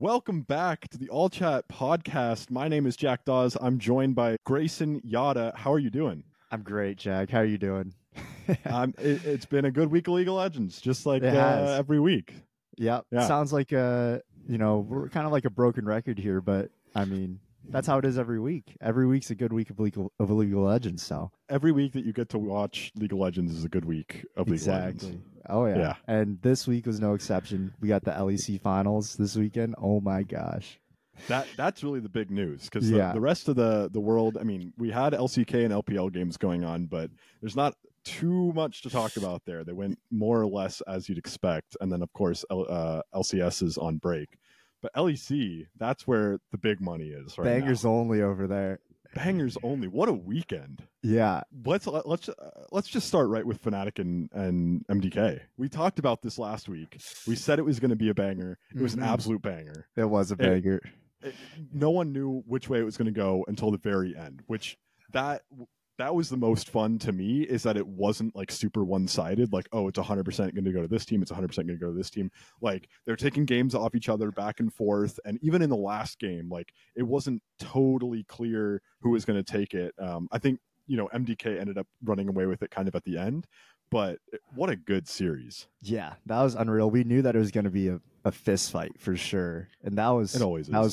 Welcome back to the All Chat podcast. My name is Jack Dawes. I'm joined by Grayson Yada. How are you doing? I'm great, Jack. How are you doing? It's been a good week of League of Legends, just like every week. Yep. Yeah. Sounds like we're kind of like a broken record here, but I mean, that's how it is every week. Every week's a good week of League of Legends. So every week that you get to watch League of Legends is a good week of League of Legends. Oh, yeah. And this week was no exception. We got the LEC finals this weekend. Oh, my gosh. That's really the big news because the rest of the world, I mean, we had LCK and LPL games going on, but there's not too much to talk about there. They went more or less as you'd expect. And then, of course, LCS is on break. But LEC, that's where the big money is right now. Bangers only over there. Bangers only. What a weekend. Yeah. Let's just start right with Fnatic and MDK. We talked about this last week. We said it was going to be a banger. It was an absolute banger. It was a banger. No one knew which way it was going to go until the very end, which that was the most fun to me, is that it wasn't like super one-sided, like, oh, it's 100% going to go to this team, it's 100% going to go to this team. Like, they're taking games off each other back and forth, and even in the last game, like, it wasn't totally clear who was going to take it. I think, MDK ended up running away with it kind of at the end, but what a good series. Yeah, that was unreal. We knew that it was going to be a fist fight for sure, and that was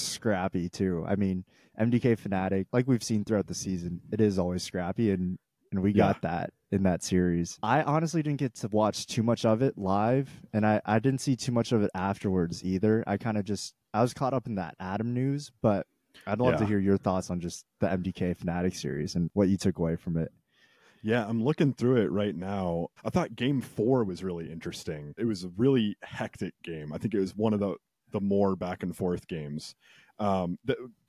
scrappy too. I mean, MDK Fnatic, like we've seen throughout the season, it is always scrappy, and we got that in that series. I honestly didn't get to watch too much of it live, and I didn't see too much of it afterwards either. I was caught up in that Adam news, but I'd love to hear your thoughts on just the MDK Fnatic series and what you took away from it. Yeah, I'm looking through it right now. I thought game 4 was really interesting. It was a really hectic game. I think it was one of the more back and forth games.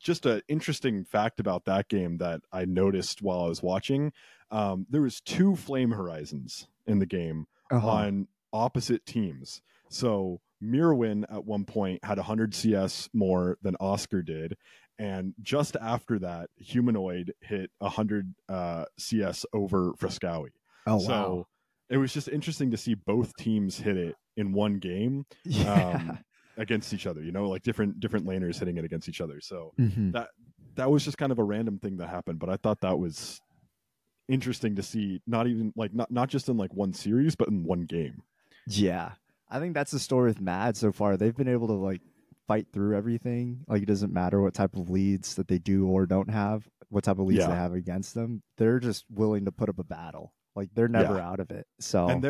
Just an interesting fact about that game that I noticed while I was watching, there was 2 flame horizons in the game on opposite teams. So Mirwin at one point had 100 CS more than Oscar did, and just after that, Humanoid hit 100 CS over Frascawi. Oh, so wow. It was just interesting to see both teams hit it in one game. Against each other, like different laners hitting it against each other. So that was just kind of a random thing that happened, but I thought that was interesting to see, not even like not just in like one series, but in one game. Yeah. I think that's the story with Mad so far. They've been able to like fight through everything. Like, it doesn't matter what type of leads that they do or don't have, what type of leads they have against them. They're just willing to put up a battle. Like, they're never out of it. So, and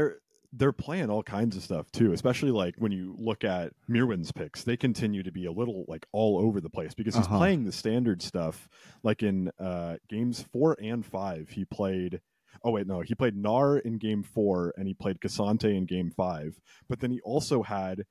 they're playing all kinds of stuff too, especially like when you look at Mirwin's picks, they continue to be a little like all over the place because he's playing the standard stuff. Like in games 4 and 5, he played Gnar in game 4 and he played Cassante in game 5. But then he also had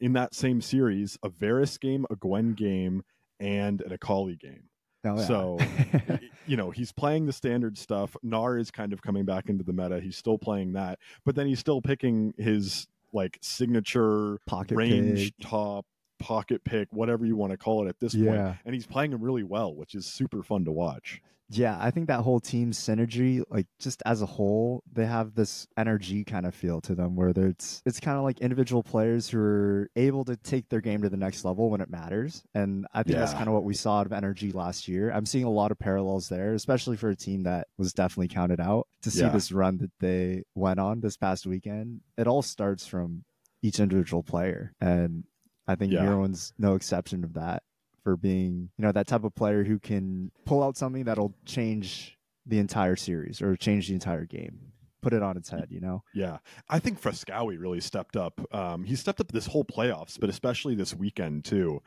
in that same series, a Varus game, a Gwen game, and an Akali game. Oh, yeah. So, he's playing the standard stuff. Gnar is kind of coming back into the meta. He's still playing that, but then he's still picking his like signature pocket range pick, top pocket pick, whatever you want to call it at this point. And he's playing him really well, which is super fun to watch. Yeah, I think that whole team synergy, like just as a whole, they have this NRG kind of feel to them where it's kind of like individual players who are able to take their game to the next level when it matters. And I think that's kind of what we saw out of NRG last year. I'm seeing a lot of parallels there, especially for a team that was definitely counted out. To see this run that they went on this past weekend, it all starts from each individual player. And I think everyone's no exception of that. For being, that type of player who can pull out something that'll change the entire series or change the entire game, put it on its head, Yeah, I think Frascawi really stepped up. He stepped up this whole playoffs, but especially this weekend too.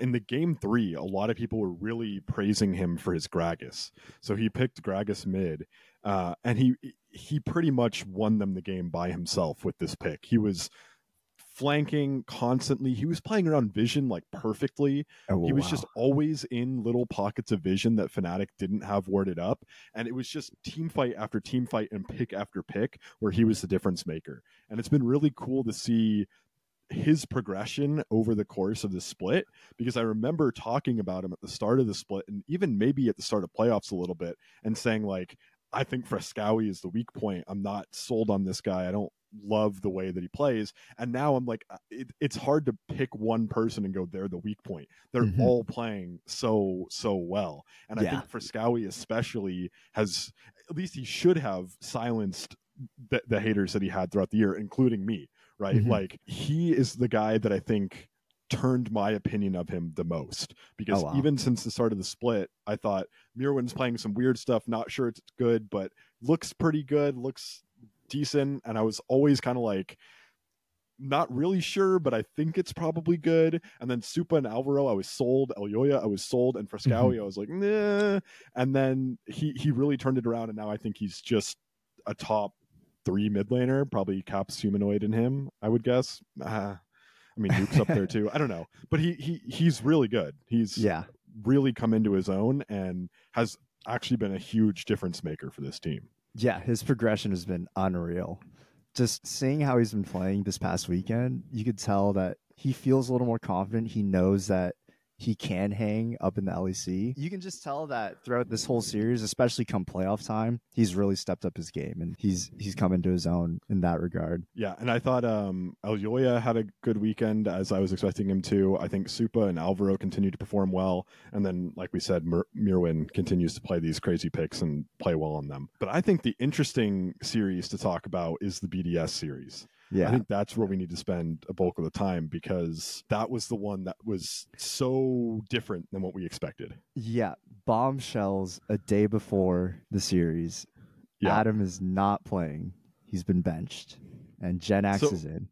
In the game 3, a lot of people were really praising him for his Gragas. So he picked Gragas mid, and he pretty much won them the game by himself with this pick. He was flanking constantly. He was playing around vision like perfectly. He was just always in little pockets of vision that Fnatic didn't have warded up, and it was just team fight after team fight and pick after pick where he was the difference maker. And it's been really cool to see his progression over the course of the split, because I remember talking about him at the start of the split and even maybe at the start of playoffs a little bit and saying like, I think Frascawi is the weak point. I'm not sold on this guy. I don't love the way that he plays. And now I'm like, it's hard to pick one person and go, they're the weak point. They're mm-hmm. all playing so well. And I think for Friscawi especially has, at least he should have silenced the haters that he had throughout the year, including me, right? Mm-hmm. Like, he is the guy that I think turned my opinion of him the most, because even since the start of the split, I thought Mirwin's playing some weird stuff, not sure it's good, but looks pretty good, looks decent, and I was always kind of like, not really sure, but I think it's probably good. And then Supa and Alvaro, I was sold. Elyoya, I was sold. And Friscawi, I was like, nah. And then he really turned it around, and now I think he's just a top 3 mid laner, probably Caps, Humanoid, in him, I would guess. I mean, Duke's up there too. I don't know, but he's really good. He's really come into his own and has actually been a huge difference maker for this team. Yeah, his progression has been unreal. Just seeing how he's been playing this past weekend, you could tell that he feels a little more confident. He knows that he can hang up in the LEC. You can just tell that throughout this whole series, especially come playoff time, he's really stepped up his game, and he's come into his own in that regard. Yeah, and I thought Elyoya had a good weekend, as I was expecting him to. I think Supa and Alvaro continued to perform well, and then, like we said, Mirwin continues to play these crazy picks and play well on them. But I think the interesting series to talk about is the BDS series. Yeah. I think that's where we need to spend a bulk of the time, because that was the one that was so different than what we expected. Yeah. Bombshells a day before the series. Yeah. Adam is not playing. He's been benched. And Gen X is in.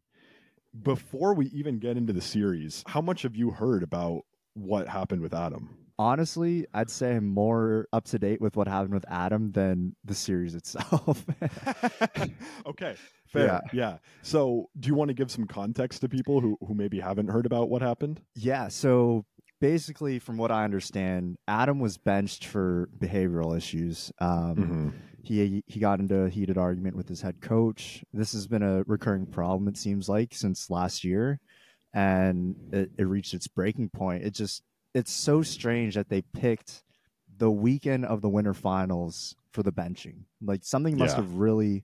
Before we even get into the series, how much have you heard about what happened with Adam? Honestly, I'd say I'm more up to date with what happened with Adam than the series itself. Okay. Fair. Yeah. So do you want to give some context to people who maybe haven't heard about what happened? Yeah. So basically, from what I understand, Adam was benched for behavioral issues. He got into a heated argument with his head coach. This has been a recurring problem, it seems like, since last year. And it reached its breaking point. It's so strange that they picked the weekend of the Winter Finals for the benching. Like, something must have really...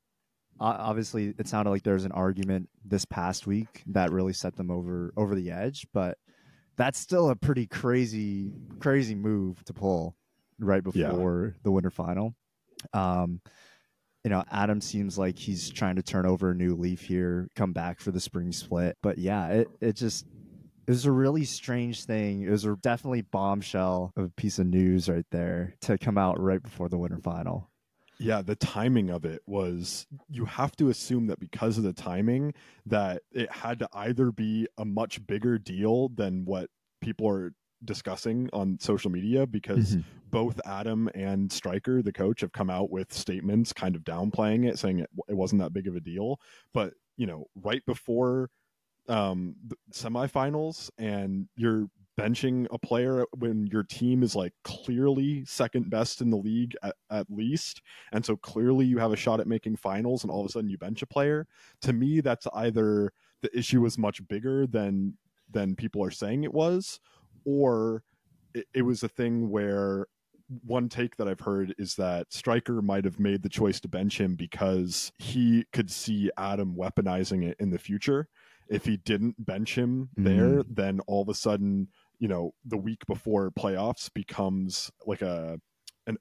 Obviously, it sounded like there was an argument this past week that really set them over the edge, but that's still a pretty crazy move to pull right before the Winter Final. Adam seems like he's trying to turn over a new leaf here, come back for the spring split. But yeah, it was a really strange thing. It was a definitely bombshell of a piece of news right there to come out right before the Winter Final. Yeah, the timing of it was, you have to assume that because of the timing, that it had to either be a much bigger deal than what people are discussing on social media, because both Adam and Stryker, the coach, have come out with statements kind of downplaying it, saying it wasn't that big of a deal. But, right before... the semifinals, and you're benching a player when your team is like clearly second best in the league at least, and so clearly you have a shot at making finals, and all of a sudden you bench a player. To me, that's either the issue was much bigger than people are saying it was, or it was a thing where one take that I've heard is that Stryker might have made the choice to bench him because he could see Adam weaponizing it in the future. If he didn't bench him there, then all of a sudden, the week before playoffs becomes like an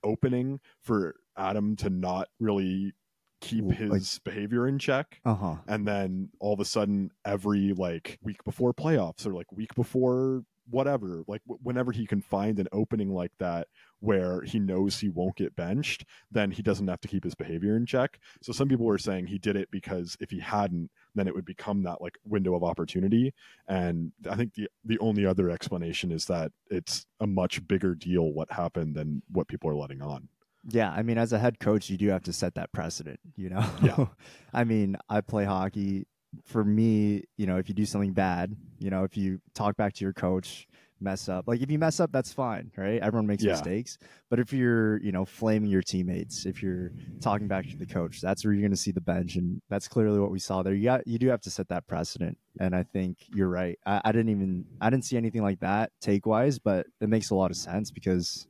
opening for Adam to not really keep his behavior in check. And then all of a sudden, every week before playoffs, or week before whatever, whenever he can find an opening like that where he knows he won't get benched, then he doesn't have to keep his behavior in check. So some people were saying he did it because if he hadn't, then it would become that window of opportunity. And I think the only other explanation is that it's a much bigger deal what happened than what people are letting on. Yeah, I mean, as a head coach, you do have to set that precedent, Yeah. I mean, I play hockey. For me, if you do something bad, if you talk back to your coach, mess up, if you mess up, that's fine, right? Everyone makes mistakes. But if you're, flaming your teammates, if you're talking back to the coach, that's where you're going to see the bench. And that's clearly what we saw there. You do have to set that precedent. And I think you're right. I didn't see anything like that take wise, but it makes a lot of sense because,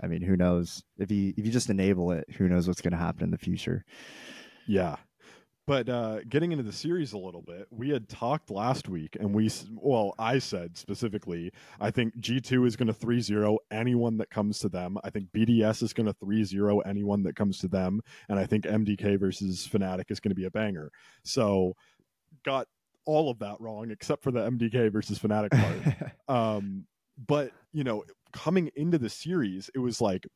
I mean, who knows if you just enable it, who knows what's going to happen in the future. Yeah. But getting into the series a little bit, we had talked last week, and I said specifically, I think G2 is going to 3-0 anyone that comes to them. I think BDS is going to 3-0 anyone that comes to them. And I think MDK versus Fnatic is going to be a banger. So got all of that wrong, except for the MDK versus Fnatic part. But, you know, coming into the series, it was like,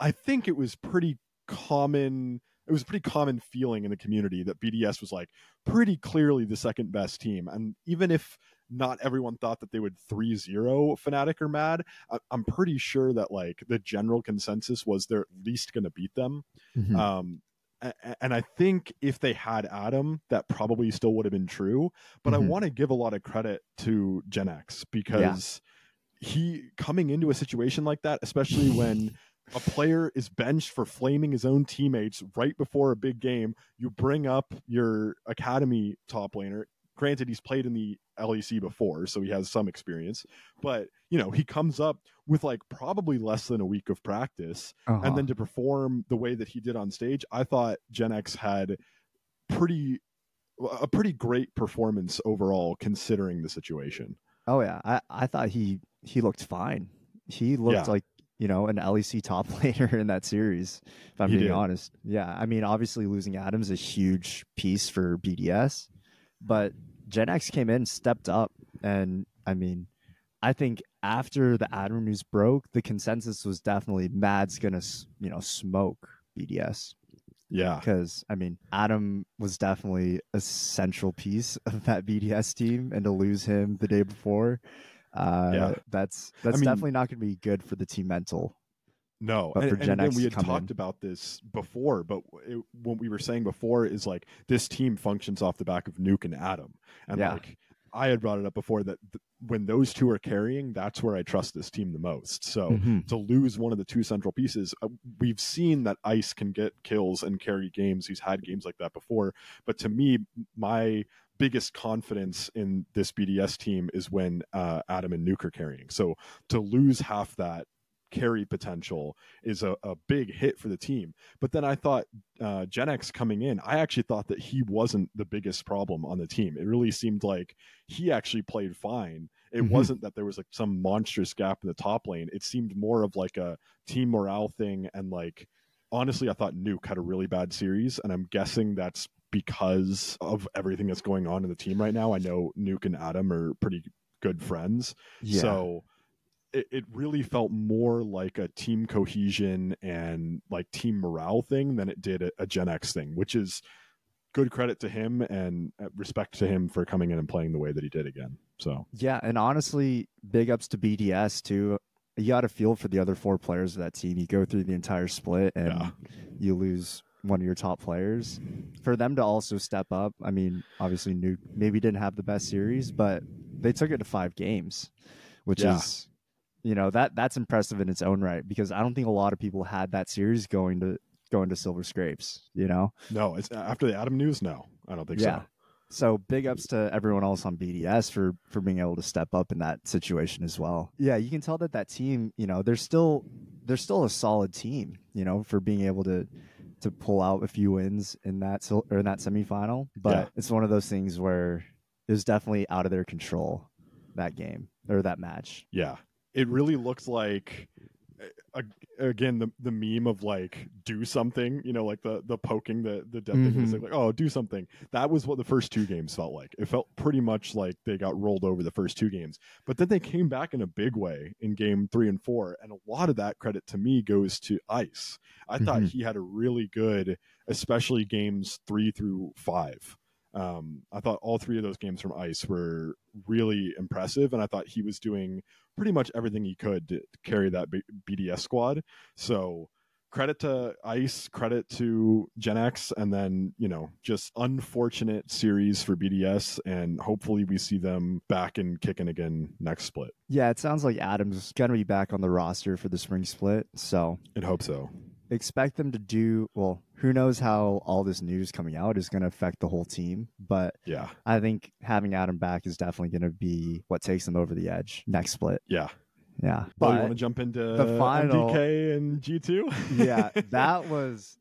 I think it was pretty common... It was a pretty common feeling in the community that BDS was like pretty clearly the second best team. And even if not everyone thought that they would 3-0 Fnatic or Mad, I'm pretty sure that like the general consensus was they're at least going to beat them. Mm-hmm. And I think if they had Adam, that probably still would have been true. But mm-hmm. I want to give a lot of credit to Gen X because he coming into a situation like that, especially when a player is benched for flaming his own teammates right before a big game. You bring up your academy top laner. Granted, he's played in the LEC before, so he has some experience. But, you know, he comes up with, like, probably less than a week of practice. Uh-huh. And then to perform the way that he did on stage, I thought Gen X had a pretty great performance overall, considering the situation. Oh, yeah. I thought he looked fine. He looked like, you know, an LEC top laner in that series, if I'm being honest. Yeah, I mean, obviously losing Adam's a huge piece for BDS, but Gen X came in, stepped up, and I mean, I think after the Adam news broke, the consensus was definitely Mad's gonna, you know, smoke BDS. Yeah, because I mean, Adam was definitely a central piece of that BDS team, and to lose him the day before. That's definitely not going to be good for the team mental. No, but and we had talked about this before, but what we were saying before is like this team functions off the back of Nuke and Adam, and like I had brought it up before that when those two are carrying, that's where I trust this team the most. So to lose one of the two central pieces, we've seen that Ice can get kills and carry games. He's had games like that before, but to me, my biggest confidence in this BDS team is when Adam and Nuke are carrying. So to lose half that carry potential is a big hit for the team. But then I thought Gen X coming in, I actually thought that he wasn't the biggest problem on the team. It really seemed like he actually played fine. It wasn't that there was like some monstrous gap in the top lane. It seemed more of like a team morale thing. And like, honestly, I thought Nuke had a really bad series, and I'm guessing that's because of everything that's going on in the team right now. I know Nuke and Adam are pretty good friends. Yeah. So it really felt more like a team cohesion and like team morale thing than it did a Gen X thing, which is good credit to him and respect to him for coming in and playing the way that he did again. So, yeah. And honestly, big ups to BDS too. You got to feel for the other four players of that team. You go through the entire split and you lose one of your top players. For them to also step up, I mean, obviously Nuke maybe didn't have the best series, but they took it to 5 games, which is, you know, that's impressive in its own right, because I don't think a lot of people had that series going to Silver Scrapes, you know? No, it's after the Adam news. No, I don't think so. So big ups to everyone else on BDS for being able to step up in that situation as well. Yeah, you can tell that team, you know, they're still a solid team, you know, for being able to pull out a few wins in that semifinal, but it's one of those things where it was definitely out of their control, that game or that match. Yeah, it really looked like again the meme of like do something, you know, like the poking the dead thing is like, oh, do something. That was what the first 2 games felt like. It felt pretty much like they got rolled over the first 2 games, but then they came back in a big way in game 3 and 4, and a lot of that credit to me goes to Ice. I thought he had a really good, especially games 3 through 5. I thought all 3 of those games from Ice were really impressive, and I thought he was doing pretty much everything he could to carry that BDS squad. So credit to Ice, credit to Gen X, and then, you know, just unfortunate series for BDS, and hopefully we see them back and kicking again next split. Yeah, it sounds like Adam's going to be back on the roster for the spring split, so... I'd hope so. Expect them to do well. Who knows how all this news coming out is going to affect the whole team, but I think having Adam back is definitely going to be what takes them over the edge next split. Yeah. But you want to jump into the final MDK and G2? Yeah, that was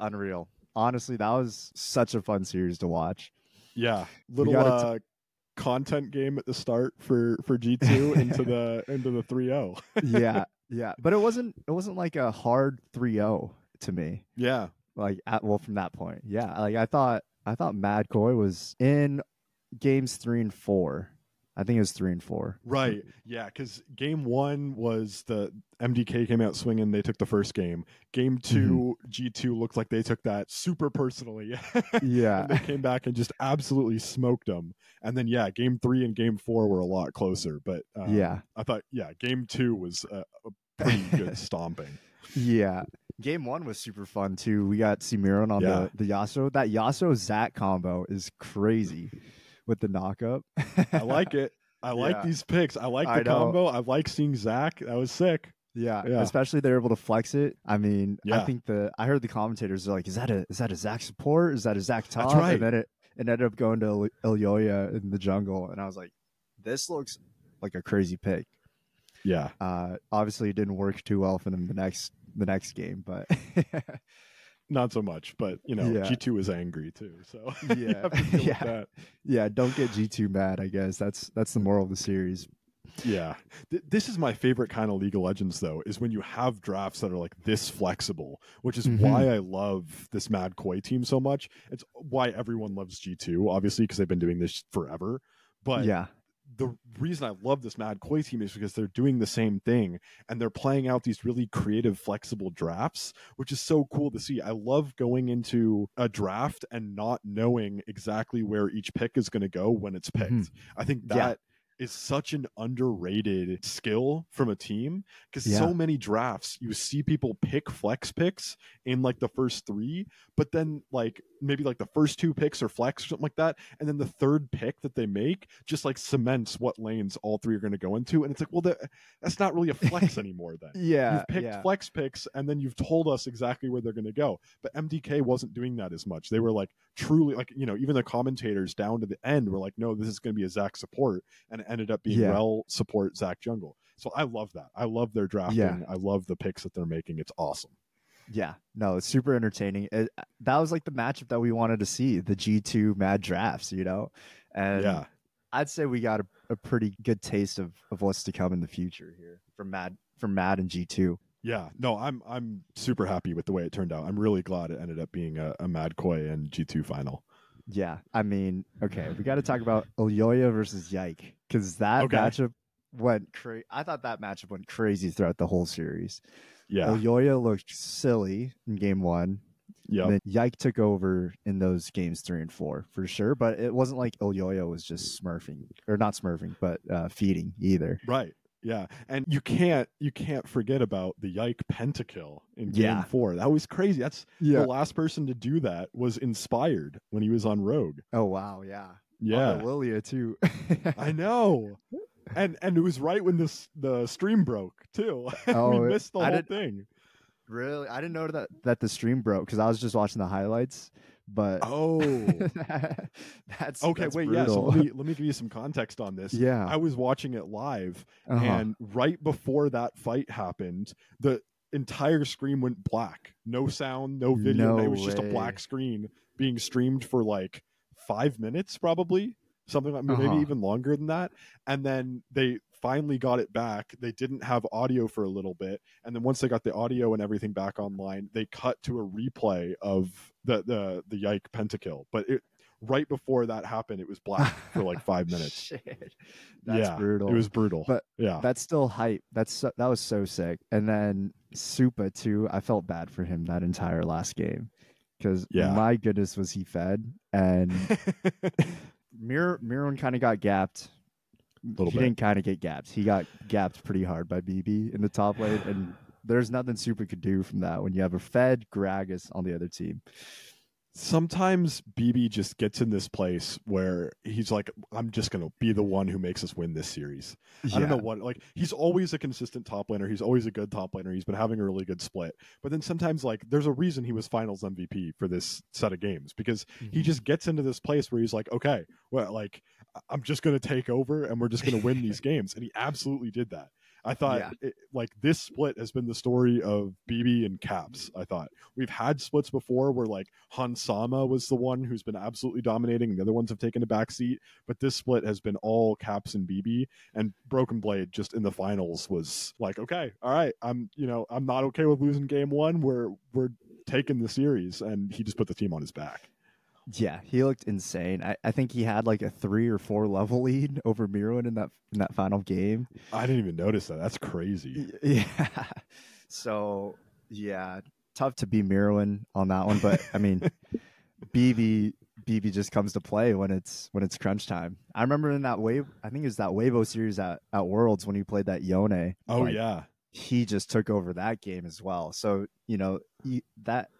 unreal. honestly, that was such a fun series to watch. Yeah, little content game at the start for G2 into the 3-0. yeah, but it wasn't like a hard 3-0 to me. Yeah, like from that point. Yeah, like I thought Mad Koi was in games 3 and 4. I think it was 3 and 4. Right. Yeah, because game 1 was the MDK came out swinging. They took the first game. Game 2, G2 looked like they took that super personally. Yeah. And they came back and just absolutely smoked them. And then, yeah, game 3 and game 4 were a lot closer. But yeah, I thought, yeah, game 2 was a pretty good stomping. Yeah. Game 1 was super fun, too. We got Mirwin on the Yasuo. That Yasuo-Zach combo is crazy. With the knockup. I like it. I like these picks. I like the combo. I like seeing Zach. That was sick. Yeah. Especially they're able to flex it. I mean, I think I heard the commentators are like, is that a Zach support? Is that a Zach top? That's right. And then it ended up going to Elyoya in the jungle. And I was like, this looks like a crazy pick. Yeah. Obviously it didn't work too well for them the next game, but not so much, but G2 is angry too, so don't get G2 mad, I guess. That's the moral of the series. Yeah, this is my favorite kind of League of Legends, though, is when you have drafts that are like this flexible, which is why I love this Mad Koi team so much. It's why everyone loves G2, obviously, because they've been doing this forever, but the reason I love this Mad Koi team is because they're doing the same thing and they're playing out these really creative, flexible drafts, which is so cool to see. I love going into a draft and not knowing exactly where each pick is going to go when it's picked. I think that is such an underrated skill from a team, because so many drafts you see people pick flex picks in like the first 3, but then like maybe like the first 2 picks are flex or something like that, and then the third pick that they make just like cements what lanes all 3 are going to go into, and it's like, well, that's not really a flex anymore then. You've picked flex picks and then you've told us exactly where they're going to go. But MDK wasn't doing that as much. They were like truly like, even the commentators down to the end were like, no, this is going to be a Zach support, and ended up being well support Zach jungle. So I love that. I love their drafting. I love the picks that they're making. It's awesome. Yeah, no, it's super entertaining. That was like the matchup that we wanted to see, the G2 mad drafts, and I'd say we got a pretty good taste of what's to come in the future here from Mad and G2. Yeah, no, I'm super happy with the way it turned out. I'm really glad it ended up being a Mad Koi and G2 final. Yeah, I mean, okay, we got to talk about Elyoya versus Yike, because that matchup went crazy. I thought that matchup went crazy throughout the whole series. Yeah, Elyoya looked silly in game 1. Yeah, then Yike took over in those games 3 and 4 for sure. But it wasn't like Elyoya was just smurfing, or not smurfing, but feeding either. Right. Yeah, and you can't forget about the Yike pentakill in game 4. That was crazy. That's the last person to do that was Inspired when he was on Rogue. Oh wow, yeah. On Lilia too. I know, and it was right when the stream broke too. Oh, we missed the whole thing. Really, I didn't know that the stream broke, because I was just watching the highlights. But that's okay. That's wait, brutal. Yeah. So let me give you some context on this. Yeah, I was watching it live, and right before that fight happened, the entire screen went black. No sound, no video. No it was way. Just a black screen being streamed for like 5 minutes, probably something like maybe even longer than that. And then they finally got it back. They didn't have audio for a little bit, and then once they got the audio and everything back online, they cut to a replay of the Yike pentakill. But right before that happened, it was black for like 5 minutes. Shit. That's brutal. It was brutal, but that's still hype. That was so sick. And then Supa too. I felt bad for him that entire last game, because my goodness was he fed, and Mirwin kind of got gapped. Didn't kind of get gapped. He got gapped pretty hard by BB in the top lane, and there's nothing Supa could do from that when you have a fed Gragas on the other team. Sometimes BB just gets in this place where he's like, I'm just going to be the one who makes us win this series. Yeah. I don't know what, like, he's always a consistent top laner. He's always a good top laner. He's been having a really good split. But then sometimes, like, there's a reason he was finals MVP for this set of games, because he just gets into this place where he's like, okay, well, like, I'm just going to take over and we're just going to win these games. And he absolutely did that. I thought this split has been the story of BB and Caps. I thought we've had splits before where like Hansama was the one who's been absolutely dominating and the other ones have taken a backseat, but this split has been all Caps and BB, and Broken Blade just in the finals was like, okay, all right, I'm not okay with losing game one. We're taking the series, and he just put the team on his back. Yeah, he looked insane. I think he had like a 3 or 4 level lead over Mirwin in that final game. I didn't even notice that. That's crazy. Yeah. So yeah, tough to be Mirwin on that one, but I mean, BB just comes to play when it's crunch time. I remember in that wave, I think it was that Weibo series at Worlds when he played that Yone. Oh like, yeah. He just took over that game as well. So, you know,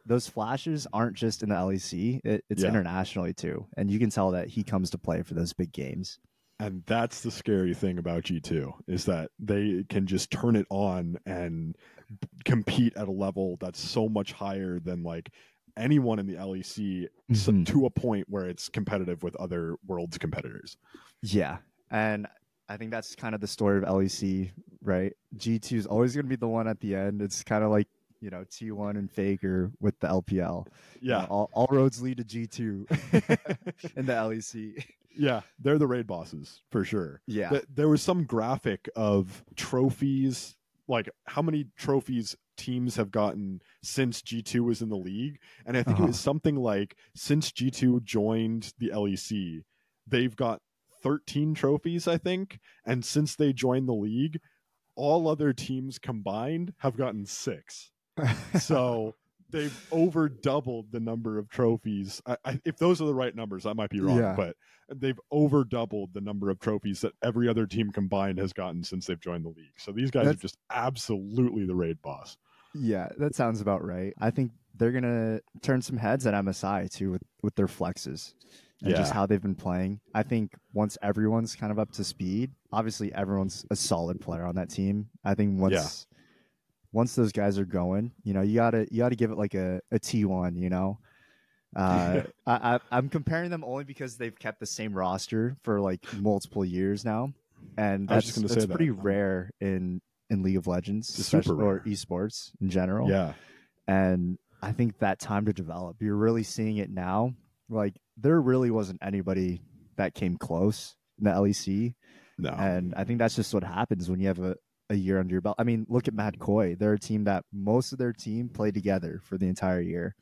those flashes aren't just in the LEC, it's internationally too. And you can tell that he comes to play for those big games. And that's the scary thing about G2 is that they can just turn it on and compete at a level that's so much higher than like anyone in the LEC to a point where it's competitive with other world's competitors. Yeah. And I think that's kind of the story of LEC, right? G2 is always going to be the one at the end. It's kind of like, you know, T1 and Faker with the LPL. Yeah. You know, all roads lead to G2 in the LEC. Yeah, they're the raid bosses for sure. Yeah. There was some graphic of trophies, like how many trophies teams have gotten since G2 was in the league. And I think it was something like since G2 joined the LEC, they've got 13 trophies, I think, and since they joined the league, all other teams combined have gotten 6. So they've over doubled the number of trophies. If those are the right numbers, I might be wrong, but they've over doubled the number of trophies that every other team combined has gotten since they've joined the league. So these guys are just absolutely the raid boss. Yeah, that sounds about right. I think they're going to turn some heads at MSI too with their flexes and just how they've been playing. I think once everyone's kind of up to speed, obviously everyone's a solid player on that team. I think once those guys are going, you know, you gotta give it like a T1, you know. I'm comparing them only because they've kept the same roster for like multiple years now, and that's pretty rare in League of Legends, especially, or esports in general. Yeah, and I think that time to develop, you're really seeing it now. Like, there really wasn't anybody that came close in the LEC. No. And I think that's just what happens when you have a year under your belt. I mean, look at Mad Koi. They're a team that most of their team played together for the entire year.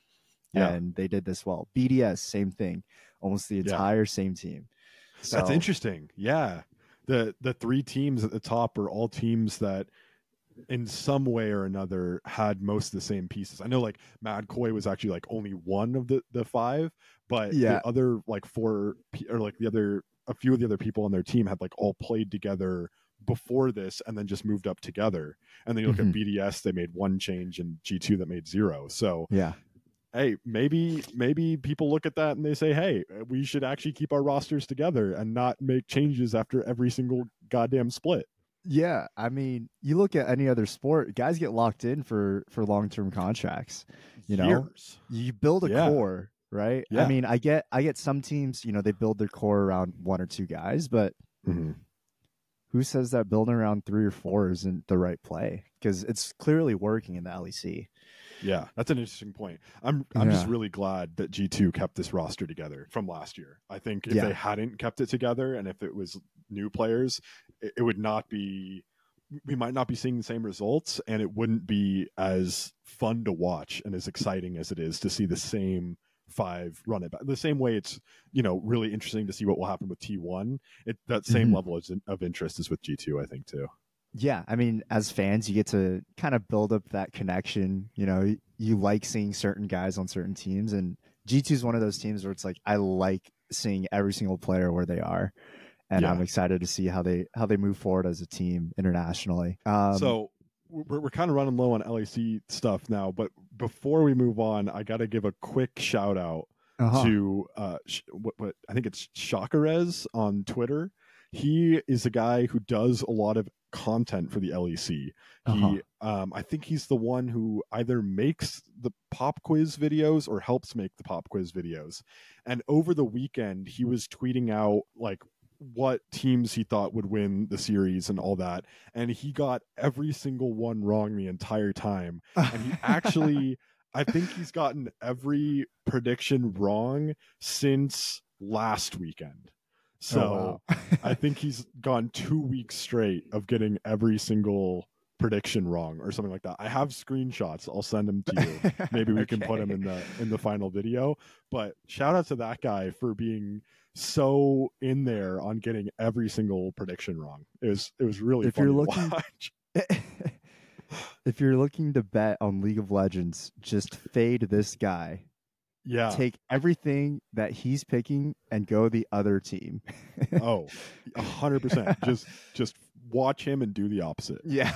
Yeah. And they did this well. BDS, same thing. Almost the entire same team. So, that's interesting. Yeah. The 3 teams at the top are all teams that in some way or another had most of the same pieces. I know like Mad Koi was actually like only one of the 5, but the other like 4 or like a few of the other people on their team had like all played together before this and then just moved up together. And then you look at BDS, they made 1 change, and G2 that made 0. So hey, maybe people look at that and they say, hey, we should actually keep our rosters together and not make changes after every single goddamn split. Yeah, I mean, you look at any other sport, guys get locked in for long-term contracts, you know. Years. You build a core, right? Yeah. I mean, I get some teams, you know, they build their core around 1 or 2 guys, but who says that building around 3 or 4 isn't the right play? Because it's clearly working in the LEC. Yeah, that's an interesting point. I'm just really glad that G2 kept this roster together from last year. I think if they hadn't kept it together and if it was new players, it would not be. We might not be seeing the same results, and it wouldn't be as fun to watch and as exciting as it is to see the same 5 run it back the same way. It's, you know, really interesting to see what will happen with T1. That same level of interest is with G2, I think, too. Yeah, I mean, as fans, you get to kind of build up that connection. You know, you like seeing certain guys on certain teams, and G2 is one of those teams where it's like, I like seeing every single player where they are, and I'm excited to see how they move forward as a team internationally. So we're kind of running low on LEC stuff now, but before we move on, I got to give a quick shout out to I think it's Chacarez on Twitter. He is a guy who does a lot of content for the LEC. He, I think he's the one who either makes the pop quiz videos or helps make the pop quiz videos. And over the weekend, he was tweeting out like what teams he thought would win the series and all that, and he got every single one wrong the entire time. And he actually, I think he's gotten every prediction wrong since last weekend. So oh, wow. I think he's gone 2 weeks straight of getting every single prediction wrong or something like that. I have screenshots. I'll send them to you. Maybe we okay. can put them in the final video. But shout out to that guy for being so in there on getting every single prediction wrong. It was really fun to watch. If you're looking to bet on League of Legends, just fade this guy. Yeah. Take everything that he's picking and go the other team. Oh, 100%. Just watch him and do the opposite. Yeah.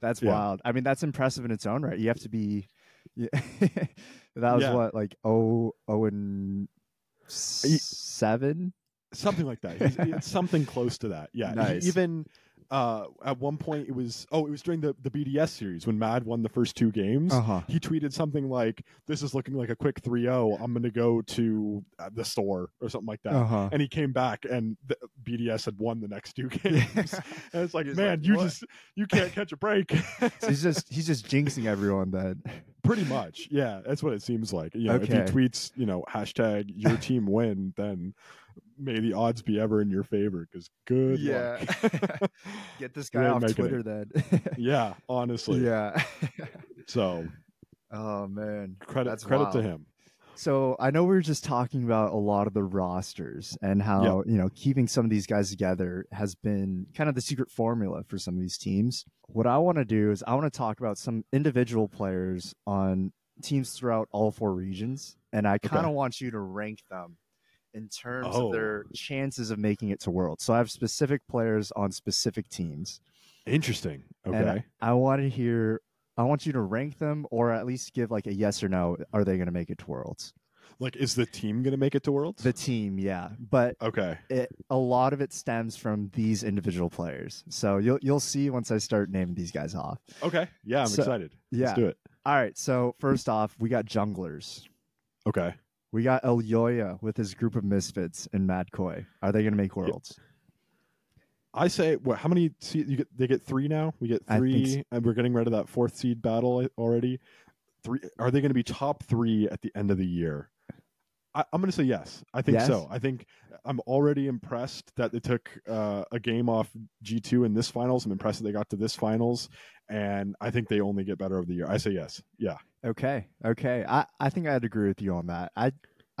That's wild. I mean, that's impressive in its own right. You have to be what, like 0-7? Something like that. It's something close to that. Yeah. Nice. Even at one point it was during the BDS series when Mad won the first two games. Uh-huh. He tweeted something like, "This is looking like a quick 3-0. I'm going to go to the store," or something like that. Uh-huh. And he came back and the BDS had won the next two games. And it's like, man, like, you can't catch a break. So he's just jinxing everyone then. Pretty much. Yeah. That's what it seems like. You know, okay. If he tweets, # your team win, then may the odds be ever in your favor, because good luck. Get this guy off Twitter then. Yeah, honestly. Yeah. So, oh man, credit to him. So I know we were just talking about a lot of the rosters and how keeping some of these guys together has been kind of the secret formula for some of these teams. What I want to do is I want to talk about some individual players on teams throughout all four regions, and I kind of want you to rank them in terms of their chances of making it to Worlds. So I have specific players on specific teams. Interesting. Okay. And I want you to rank them, or at least give like a yes or no. Are they going to make it to Worlds? Like, is the team going to make it to Worlds? The team, yeah. But a lot of it stems from these individual players. So you'll see once I start naming these guys off. Okay. Yeah, I'm excited. Yeah. Let's do it. All right. So first off, we got junglers. Okay. We got Elyoya with his group of misfits and Mad Koi. Are they going to make Worlds? I say, how many seeds? They get three now? We get three, and we're getting rid of that fourth seed battle already. Three. Are they going to be top three at the end of the year? I'm going to say yes. I think so. I think I'm already impressed that they took a game off G2 in this finals. I'm impressed that they got to this finals, and I think they only get better over the year. I say yes. Yeah. Okay. I think I'd agree with you on that. I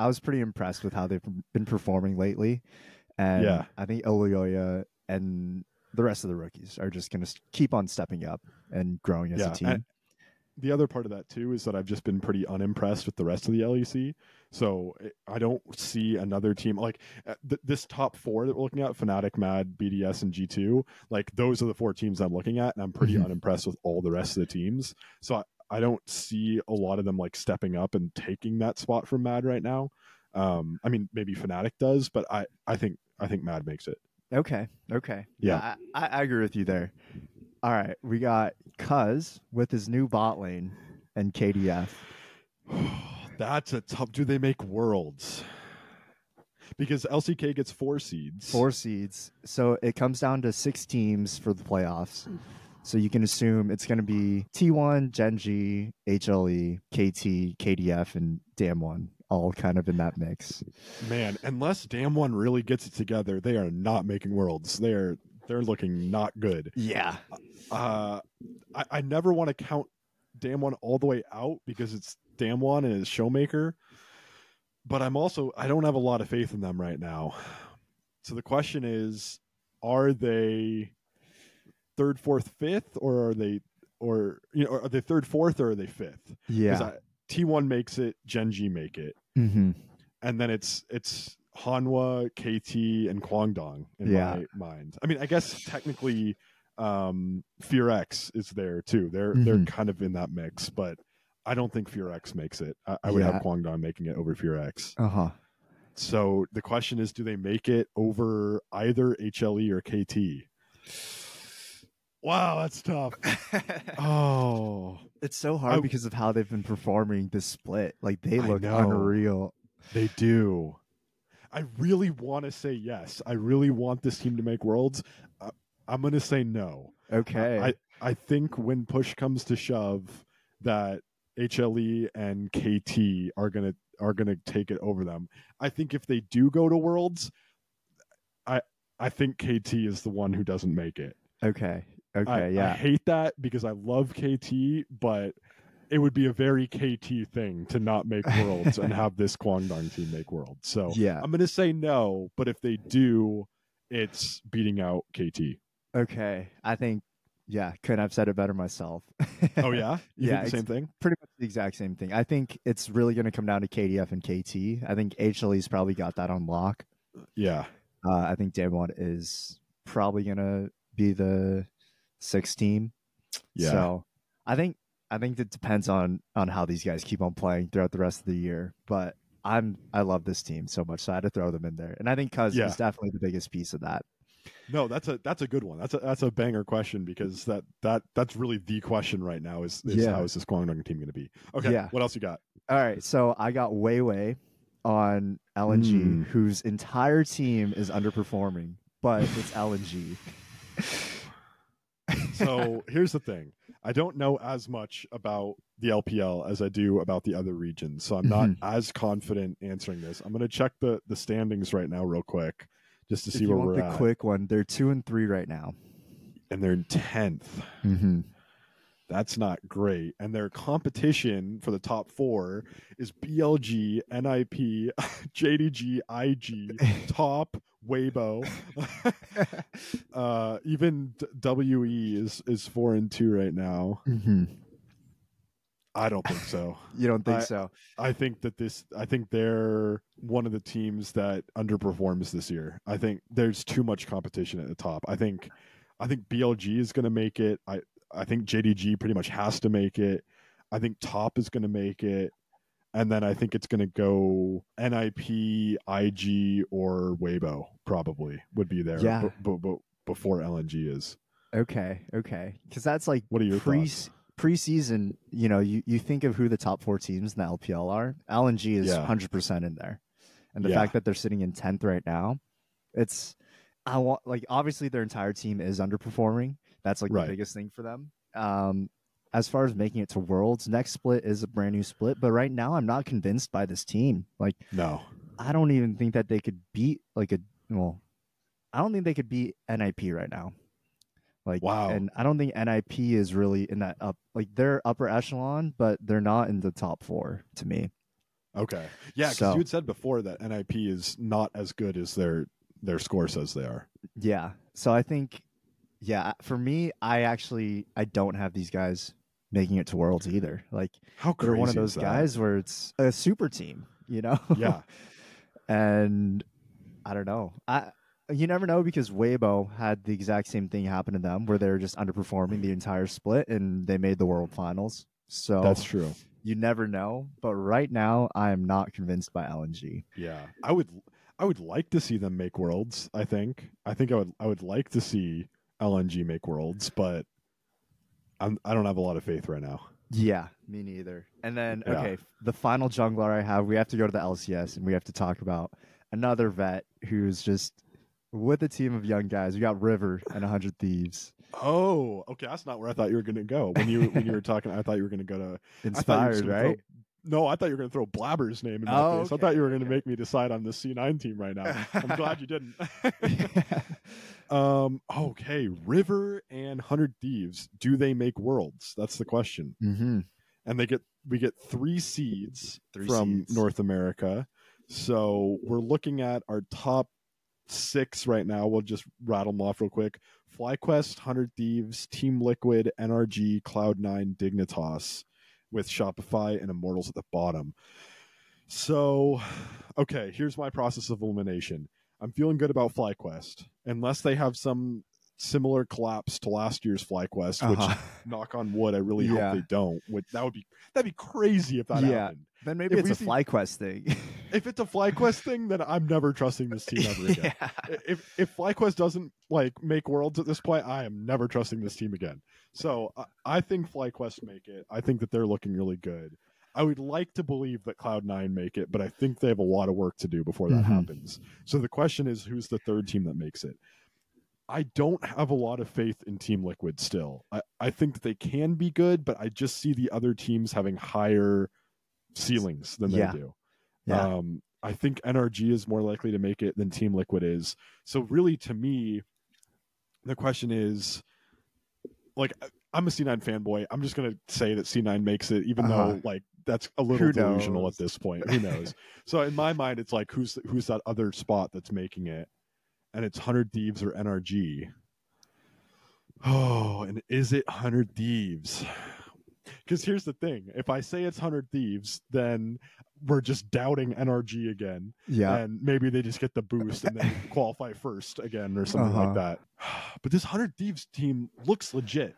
was pretty impressed with how they've been performing lately. And I think Elyoya and the rest of the rookies are just going to keep on stepping up and growing as a team. And the other part of that, too, is that I've just been pretty unimpressed with the rest of the LEC. So I don't see another team like this top four that we're looking at: Fnatic, Mad, BDS, and G2. Like, those are the four teams I'm looking at, and I'm pretty unimpressed with all the rest of the teams. So I don't see a lot of them like stepping up and taking that spot from Mad right now. I mean, maybe Fnatic does, but I think Mad makes it. Okay. Yeah. I agree with you there. All right. We got Cuz with his new bot lane and KDF. That's a tough. Do they make Worlds? Because LCK gets four seeds. So it comes down to six teams for the playoffs. So you can assume it's going to be T1, Gen.G, HLE, KT, KDF, and Damwon, all kind of in that mix. Man, unless Damwon really gets it together, they are not making Worlds. They're looking not good. Yeah. I never want to count Damwon all the way out because it's Damwon and his showmaker. But I don't have a lot of faith in them right now. So the question is, are they third, fourth, fifth, or are they third, fourth, or are they fifth? Yeah. Because T1 makes it, Gen.G make it, and then it's Hanwha, KT, and Kwangdong in my mind. I mean, I guess technically, FearX is there too. They're kind of in that mix, but I don't think FearX makes it. I would have Kwangdong making it over FearX. Uh huh. So the question is, do they make it over either HLE or KT? Wow, that's tough. Oh, it's so hard because of how they've been performing this split. Like, they look unreal. They do. I really want to say yes. I really want this team to make Worlds. I'm going to say no. Okay. I think when push comes to shove that HLE and KT are going to take it over them. I think if they do go to Worlds, I think KT is the one who doesn't make it. Okay. I hate that because I love KT, but it would be a very KT thing to not make Worlds and have this Kwangdong team make Worlds. So yeah. I'm going to say no, but if they do, it's beating out KT. Okay. I think, couldn't have said it better myself. Oh, yeah? You think the same thing? Pretty much the exact same thing. I think it's really going to come down to KDF and KT. I think HLE's probably got that on lock. Yeah. I think Damwon is probably going to be the sixth team. Yeah. So I think it depends on how these guys keep on playing throughout the rest of the year. But I love this team so much, so I had to throw them in there. And I think Cuz is definitely the biggest piece of that. No, that's a good one. That's a banger question because that's really the question right now is how is this Kwangdong team going to be? Okay, What else you got? All right, so I got Weiwei on LNG, whose entire team is underperforming, but it's LNG. So here's the thing. I don't know as much about the LPL as I do about the other regions, so I'm not as confident answering this. I'm going to check the standings right now real quick just to see where we're at. Quick one. They're 2-3 right now. And they're in 10th. Mm-hmm. That's not great. And their competition for the top four is BLG, NIP, JDG, IG, Top, Weibo. Even WE is 4-2 right now. Mm-hmm. I don't think so. You don't think so? I think they're one of the teams that underperforms this year. I think there's too much competition at the top. I think BLG is going to make it. I think JDG pretty much has to make it. I think Top is going to make it. And then I think it's going to go NIP, IG, or Weibo probably would be there before LNG is. Okay. Because that's like what are your thoughts? Preseason, you think of who the top four teams in the LPL are. LNG is 100% in there. And the fact that they're sitting in 10th right now, obviously their entire team is underperforming. That's the biggest thing for them. As far as making it to Worlds, next split is a brand new split. But right now, I'm not convinced by this team. No, I don't even think that they could beat I don't think they could beat NIP right now. Wow. And I don't think NIP is really in that they're upper echelon, but they're not in the top four to me. Okay. Yeah. Because you had said before that NIP is not as good as their score says they are. Yeah. So I think. Yeah, for me, I don't have these guys making it to Worlds either. How crazy they're one of those guys where it's a super team, Yeah. And I don't know. You never know because Weibo had the exact same thing happen to them where they were just underperforming the entire split and they made the World Finals. So that's true. You never know. But right now, I am not convinced by LNG. Yeah, I would like to see them make Worlds, I think. I would like to see LNG make Worlds, but I don't have a lot of faith right now. Yeah, me neither. And then, the final jungler I have, we have to go to the LCS, and we have to talk about another vet who's just with a team of young guys. We got River and 100 Thieves. Oh, okay, that's not where I thought you were going to go. When you were talking, I thought you were going to go to Inspired, right? No, I thought you were going to throw Blabber's name in my face. Okay. I thought you were going to make me decide on the C9 team right now. I'm glad you didn't. Okay, River and 100 Thieves, do they make Worlds? That's the question. Mm-hmm. And we get three seeds. North America. So we're looking at our top six right now. We'll just rattle them off real quick. FlyQuest, 100 Thieves, Team Liquid, NRG, Cloud9, Dignitas, with Shopify and Immortals at the bottom. So, okay, here's my process of elimination. I'm feeling good about FlyQuest, unless they have some similar collapse to last year's FlyQuest, which, knock on wood, I really hope they don't. That'd be crazy if that happened. Then maybe it's a FlyQuest thing. If it's a FlyQuest thing, then I'm never trusting this team ever again. If FlyQuest doesn't make Worlds at this point, I am never trusting this team again. So I think FlyQuest make it. I think that they're looking really good. I would like to believe that Cloud9 make it, but I think they have a lot of work to do before that happens. So the question is, who's the third team that makes it? I don't have a lot of faith in Team Liquid still. I think that they can be good, but I just see the other teams having higher ceilings than they do. I think NRG is more likely to make it than Team Liquid is. So really, to me, the question is, like, I'm a C9 fanboy. I'm just going to say that C9 makes it, even though, like, that's a little delusional at this point. Who knows? So in my mind, it's like, who's that other spot that's making it? And it's 100 Thieves or NRG. Oh, and is it 100 Thieves? Because here's the thing. If I say it's 100 Thieves, then we're just doubting NRG again. Yeah. And maybe they just get the boost and then qualify first again or something like that. But this 100 Thieves team looks legit.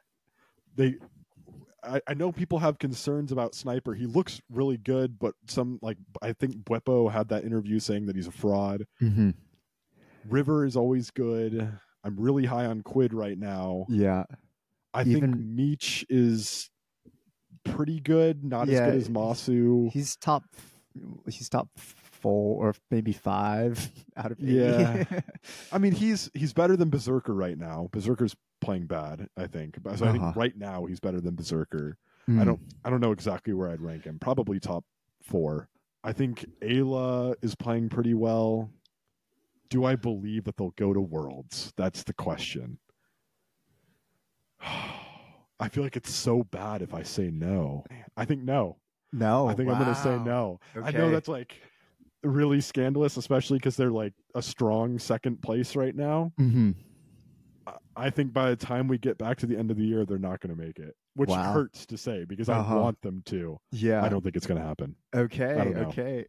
I know people have concerns about Sniper. He looks really good, but I think Bwepo had that interview saying that he's a fraud. Mm-hmm. River is always good. I'm really high on Quid right now. Yeah. I think Meech is pretty good, not as good as Masu. He's top 4 or maybe 5 out of 8. Yeah. I mean, he's better than Berserker right now. Berserker's playing bad, I think. So I think right now he's better than Berserker. Mm. I don't know exactly where I'd rank him. Probably top 4. I think Ayla is playing pretty well. Do I believe that they'll go to Worlds? That's the question. I feel like it's so bad if I say no. I think no. No. I think I'm going to say no. Okay. I know that's like really scandalous, especially because they're like a strong second place right now. Mm-hmm. I think by the time we get back to the end of the year, they're not going to make it, which hurts to say because I want them to. Yeah. I don't think it's going to happen. Okay.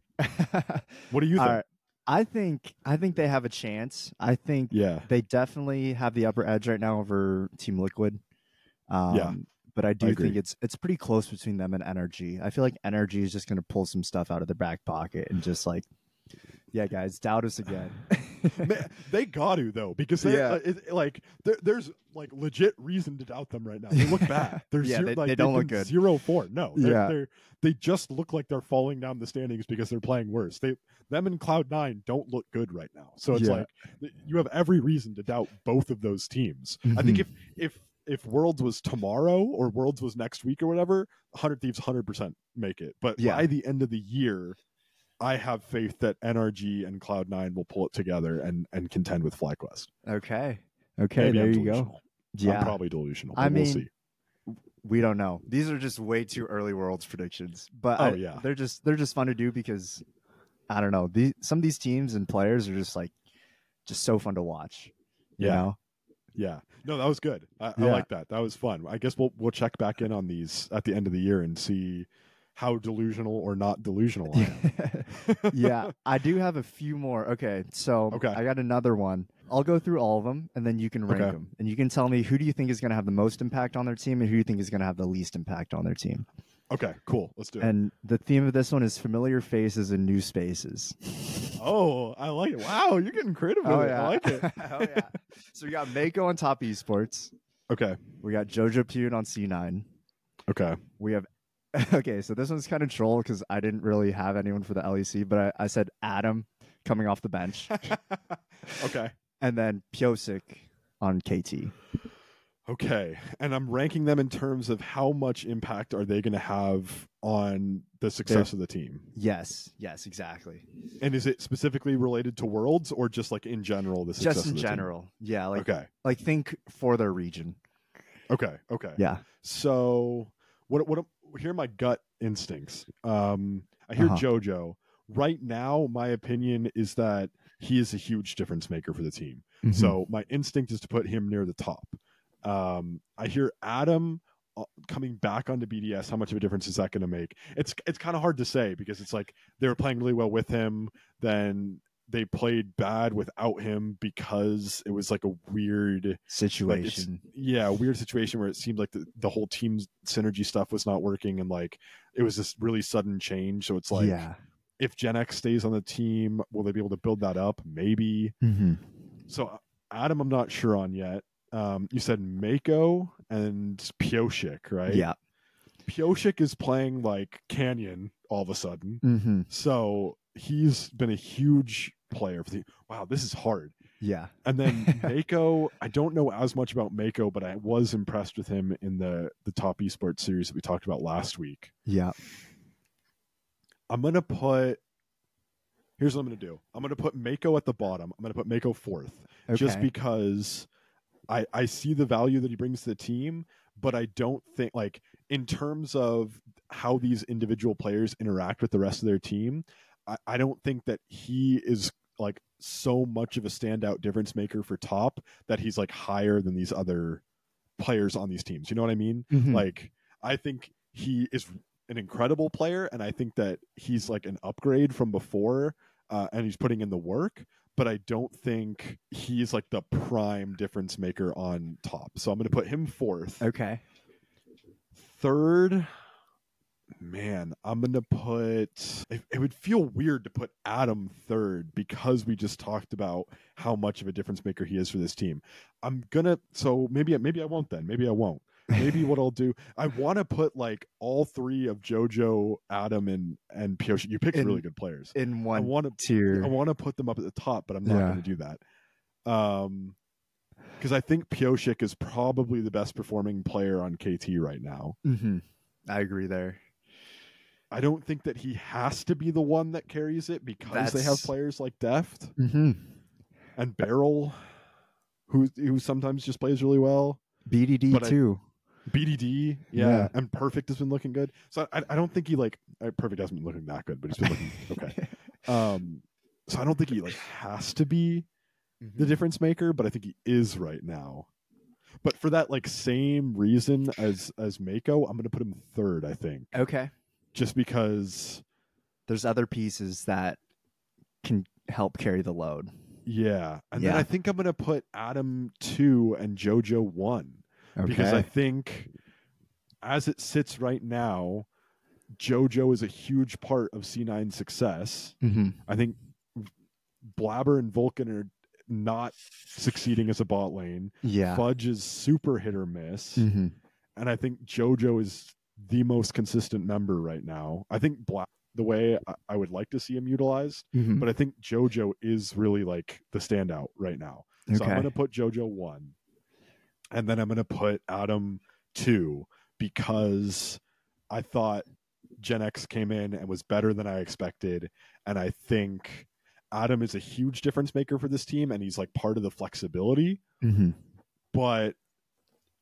What do you think? I think they have a chance. I think they definitely have the upper edge right now over Team Liquid. But I think it's pretty close between them and NRG. I feel like NRG is just going to pull some stuff out of their back pocket and just like, yeah, guys, doubt us again. Man, they got to though, because there's like legit reason to doubt them right now. They look bad. They don't look good. 0-4. No, they just look like they're falling down the standings because they're playing worse. Them and Cloud9 don't look good right now. So it's like you have every reason to doubt both of those teams. Mm-hmm. I think if Worlds was tomorrow or Worlds was next week or whatever, 100 Thieves 100% make it. But by the end of the year, I have faith that NRG and Cloud9 will pull it together and contend with FlyQuest. Okay, maybe there you go. Yeah, I'm probably delusional. But we'll see. We don't know. These are just way too early Worlds predictions. But they're just fun to do because I don't know. Some of these teams and players are just so fun to watch. You know? Yeah. No, that was good. I like that. That was fun. I guess we'll check back in on these at the end of the year and see how delusional or not delusional I am. Yeah, I do have a few more. Okay. I got another one. I'll go through all of them, and then you can rank them. And you can tell me who do you think is going to have the most impact on their team and who you think is going to have the least impact on their team. Okay, cool. Let's do it. And the theme of this one is familiar faces and new spaces. Oh, I like it. Wow, you're getting creative with it. I like it. So we got Mako on Top Esports. Okay. We got Jojo Pune on C9. Okay. We have... Okay, so this one's kind of troll because I didn't really have anyone for the LEC, but I said Adam coming off the bench. Okay. And then Piosik on KT. Okay, and I'm ranking them in terms of how much impact are they going to have on the success of the team. Yes, exactly. And is it specifically related to Worlds or just like in general the success of the team? Just in general, yeah. Like think for their region. Okay. Yeah. So what hear my gut instincts. I hear Jojo. Right now, my opinion is that he is a huge difference maker for the team. Mm-hmm. So my instinct is to put him near the top. I hear Adam coming back onto BDS. How much of a difference is that going to make? It's kind of hard to say because it's like they were playing really well with him. Then they played bad without him because it was like a weird situation. Like weird situation where it seemed like the whole team's synergy stuff was not working. And like, it was this really sudden change. So it's like, if Gen X stays on the team, will they be able to build that up? Maybe. Mm-hmm. So Adam, I'm not sure on yet. You said Mako and Piosik, right? Yeah. Pioshik is playing like Canyon all of a sudden. Mm-hmm. So he's been a huge player for the wow, this is hard. Yeah. And then Mako, I don't know as much about Mako, but I was impressed with him in the Top Esports series that we talked about last week. Yeah. I'm going to put, here's what I'm going to do. I'm going to put Mako at the bottom. I'm going to put Mako fourth, okay, just because I see the value that he brings to the team, but I don't think, like, in terms of how these individual players interact with the rest of their team, I don't think that he is, like, so much of a standout difference maker for Top that he's, like, higher than these other players on these teams. You know what I mean? Mm-hmm. Like, I think he is an incredible player, and I think that he's, like, an upgrade from before, and he's putting in the work, but I don't think he's, like, the prime difference maker on Top. So I'm going to put him fourth. Okay. Third, man, I'm going to put... It would feel weird to put Adam third because we just talked about how much of a difference maker he is for this team. I'm going to... So maybe I won't then. Maybe I won't. Maybe what I'll do... I want to put, like, all three of JoJo, Adam, and Pioshik. You picked really good players. In one tier. I want to put them up at the top, but I'm not going to do that. Because I think Pioshik is probably the best performing player on KT right now. Mm-hmm. I agree there. I don't think that he has to be the one that carries it because they have players like Deft and Barrel, who sometimes just plays really well. BDD too. BDD, yeah, and Perfect has been looking good. So I don't think he Perfect hasn't been looking that good, but he's been looking okay. So I don't think he has to be the difference maker, but I think he is right now. But for that same reason as Mako, I'm going to put him third, I think. Okay. Just because there's other pieces that can help carry the load. Yeah, and then I think I'm going to put Adam 2 and JoJo 1. Okay. Because I think, as it sits right now, JoJo is a huge part of C9's success. Mm-hmm. I think Blabber and Vulcan are not succeeding as a bot lane. Yeah. Fudge is super hit or miss. Mm-hmm. And I think JoJo is the most consistent member right now. I think Blabber, the way I would like to see him utilized, but I think JoJo is really the standout right now. Okay. So I'm going to put JoJo 1. And then I'm going to put Adam 2 because I thought Gen X came in and was better than I expected. And I think Adam is a huge difference maker for this team, and he's part of the flexibility. Mm-hmm. But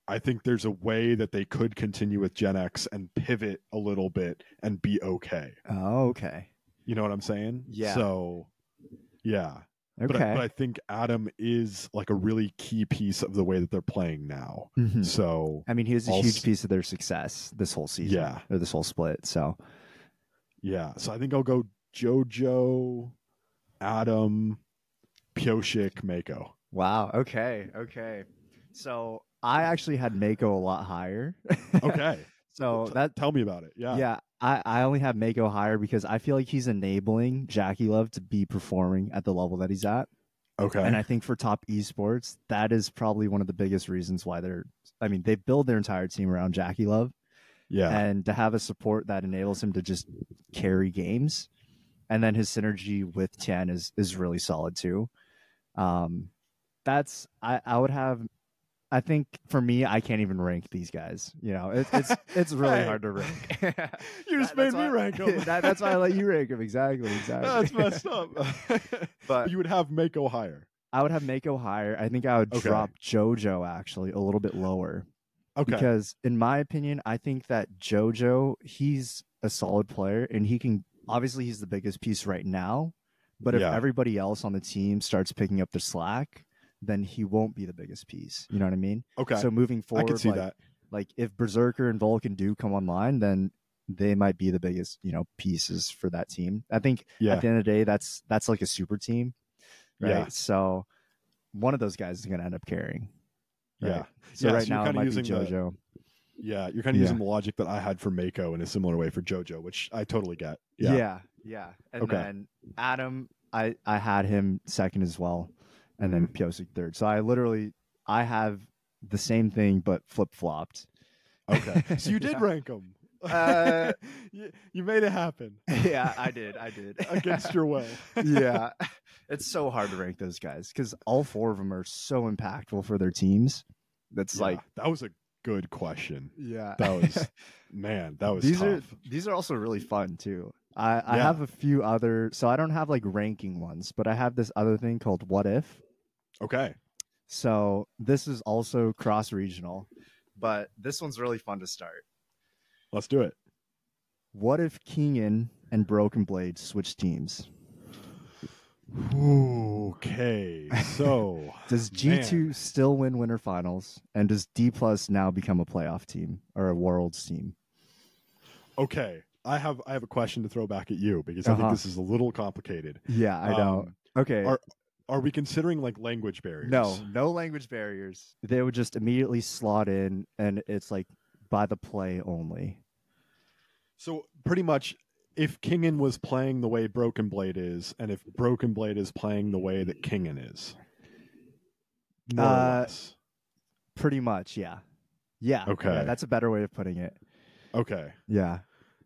I think there's a way that they could continue with Gen X and pivot a little bit and be okay. Oh, okay. You know what I'm saying? Yeah. So, yeah. Okay. But I think Adam is a really key piece of the way that they're playing now. Mm-hmm. So I mean, he was a huge piece of their success this whole season, or this whole split. So yeah, so I think I'll go JoJo, Adam, Pioshik, Mako. Wow. Okay. So I actually had Mako a lot higher. Okay. So tell me about it. Yeah. Yeah. I only have Mako higher because I feel like he's enabling Jackie Love to be performing at the level that he's at. Okay. And I think for Top Esports, that is probably one of the biggest reasons why they build their entire team around Jackie Love. Yeah. And to have a support that enables him to just carry games. And then his synergy with Tian is really solid too. I think for me, I can't even rank these guys. You know, it's really hard to rank. You just made me rank them. That's why I let you rank them. Exactly. That's messed up. But you would have Mako higher. I would have Mako higher. I think I would drop JoJo actually a little bit lower. Okay. Because in my opinion, I think that JoJo, he's a solid player, and he can obviously he's the biggest piece right now. But if everybody else on the team starts picking up the slack, then he won't be the biggest piece. You know what I mean? Okay. So moving forward, I can see that. If Berserker and Vulcan do come online, then they might be the biggest, pieces for that team. I think at the end of the day, that's like a super team, right? Yeah. So one of those guys is going to end up carrying. Right? Yeah. So right so now it might be JoJo. You're kind of using the logic that I had for Mako in a similar way for JoJo, which I totally get. Yeah. And then Adam, I had him second as well. And then Pioshik third. So I have the same thing, but flip flopped. Okay. So you did rank them. You made it happen. Yeah, I did. Against your will. Yeah. It's so hard to rank those guys because all four of them are so impactful for their teams. That's like, that was a good question. Yeah. That was, man, that was these tough. These are also really fun too. I have a few other, so I don't have like ranking ones, but I have this other thing called What If. Okay. So this is also cross-regional, but this one's really fun to start. Let's do it. What if Kingan and Broken Blade switch teams? Okay, so... does G2 still win Winter Finals? And does D+ now become a playoff team or a Worlds team? Okay, I have a question to throw back at you because I think this is a little complicated. Yeah, I know. Okay. Are we considering like language barriers? No language barriers. They would just immediately slot in and it's like by the play only. So pretty much if Kingan was playing the way Broken Blade is and if Broken Blade is playing the way that Kingan is. More or less. Pretty much, yeah. Yeah. Okay. Yeah, that's a better way of putting it. Okay. Yeah.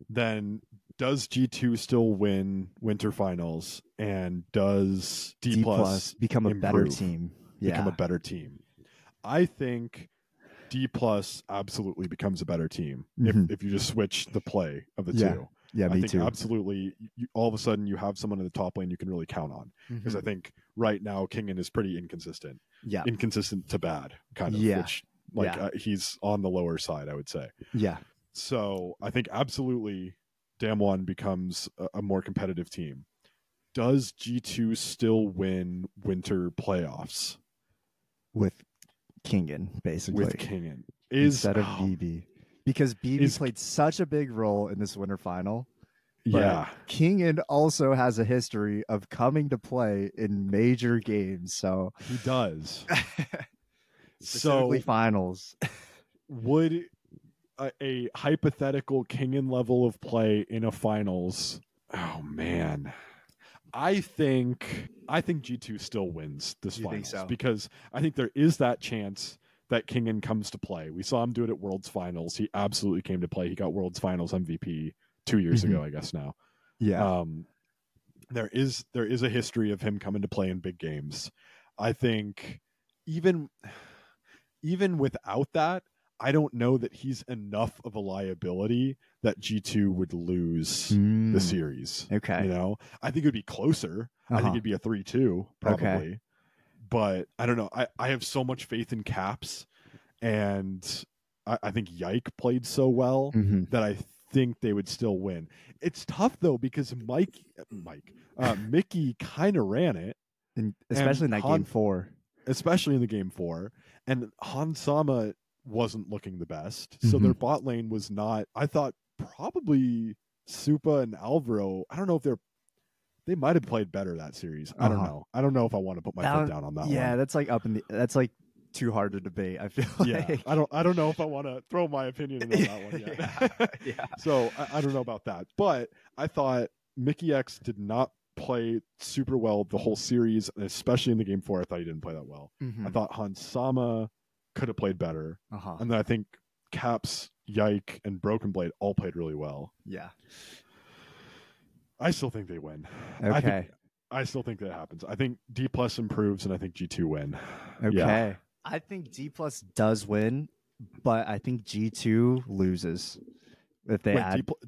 Then does G2 still win Winter Finals and does D+ become a better team? Yeah. Become a better team. I think D+ absolutely becomes a better team if you just switch the play of the two. Yeah, I think too. Absolutely. All of a sudden, you have someone in the top lane you can really count on because I think right now Kingan is pretty inconsistent. Yeah, inconsistent to bad kind of. Yeah, which, like he's on the lower side, I would say. Yeah. So I think absolutely, Damwon becomes a more competitive team. Does G2 still win winter playoffs with Kingan, basically? With Kingan instead of BB, because BB played such a big role in this winter final. Yeah, Kingan also has a history of coming to play in major games, so he does. Specifically finals. Would a hypothetical Kingan level of play in a finals? Oh man, I think G2 still wins this finals because I think there is that chance that Kingan comes to play. We saw him do it at Worlds Finals. He absolutely came to play. He got Worlds Finals MVP 2 years ago, I guess now. Yeah, there is a history of him coming to play in big games. I think even without that, I don't know that he's enough of a liability that G2 would lose the series. Okay. You know, I think it would be closer. I think it'd be a 3-2 probably, but I don't know. I have so much faith in Caps and I think Yike played so well that I think they would still win. It's tough though, because Mickey kind of ran it. And especially in that game four, and Hansama wasn't looking the best, so their bot lane was not. I thought probably Supa and Alvaro, I don't know if they might have played better that series. I don't know. I don't know if I want to put my foot down on that one. Yeah, that's like that's like too hard to debate, I feel like. Yeah, I don't know if I want to throw my opinion on that one yet. Yeah. So I don't know about that, but I thought Mickey X did not play super well the whole series, and especially in the game four I thought he didn't play that well. I thought Hansama could have played better. And then I think Caps, Yike, and Broken Blade all played really well. Yeah. I still think they win. Okay. I still think that happens. I think D+ improves, and I think G2 win. Okay. Yeah. I think D+ does win, but I think G2 loses. If they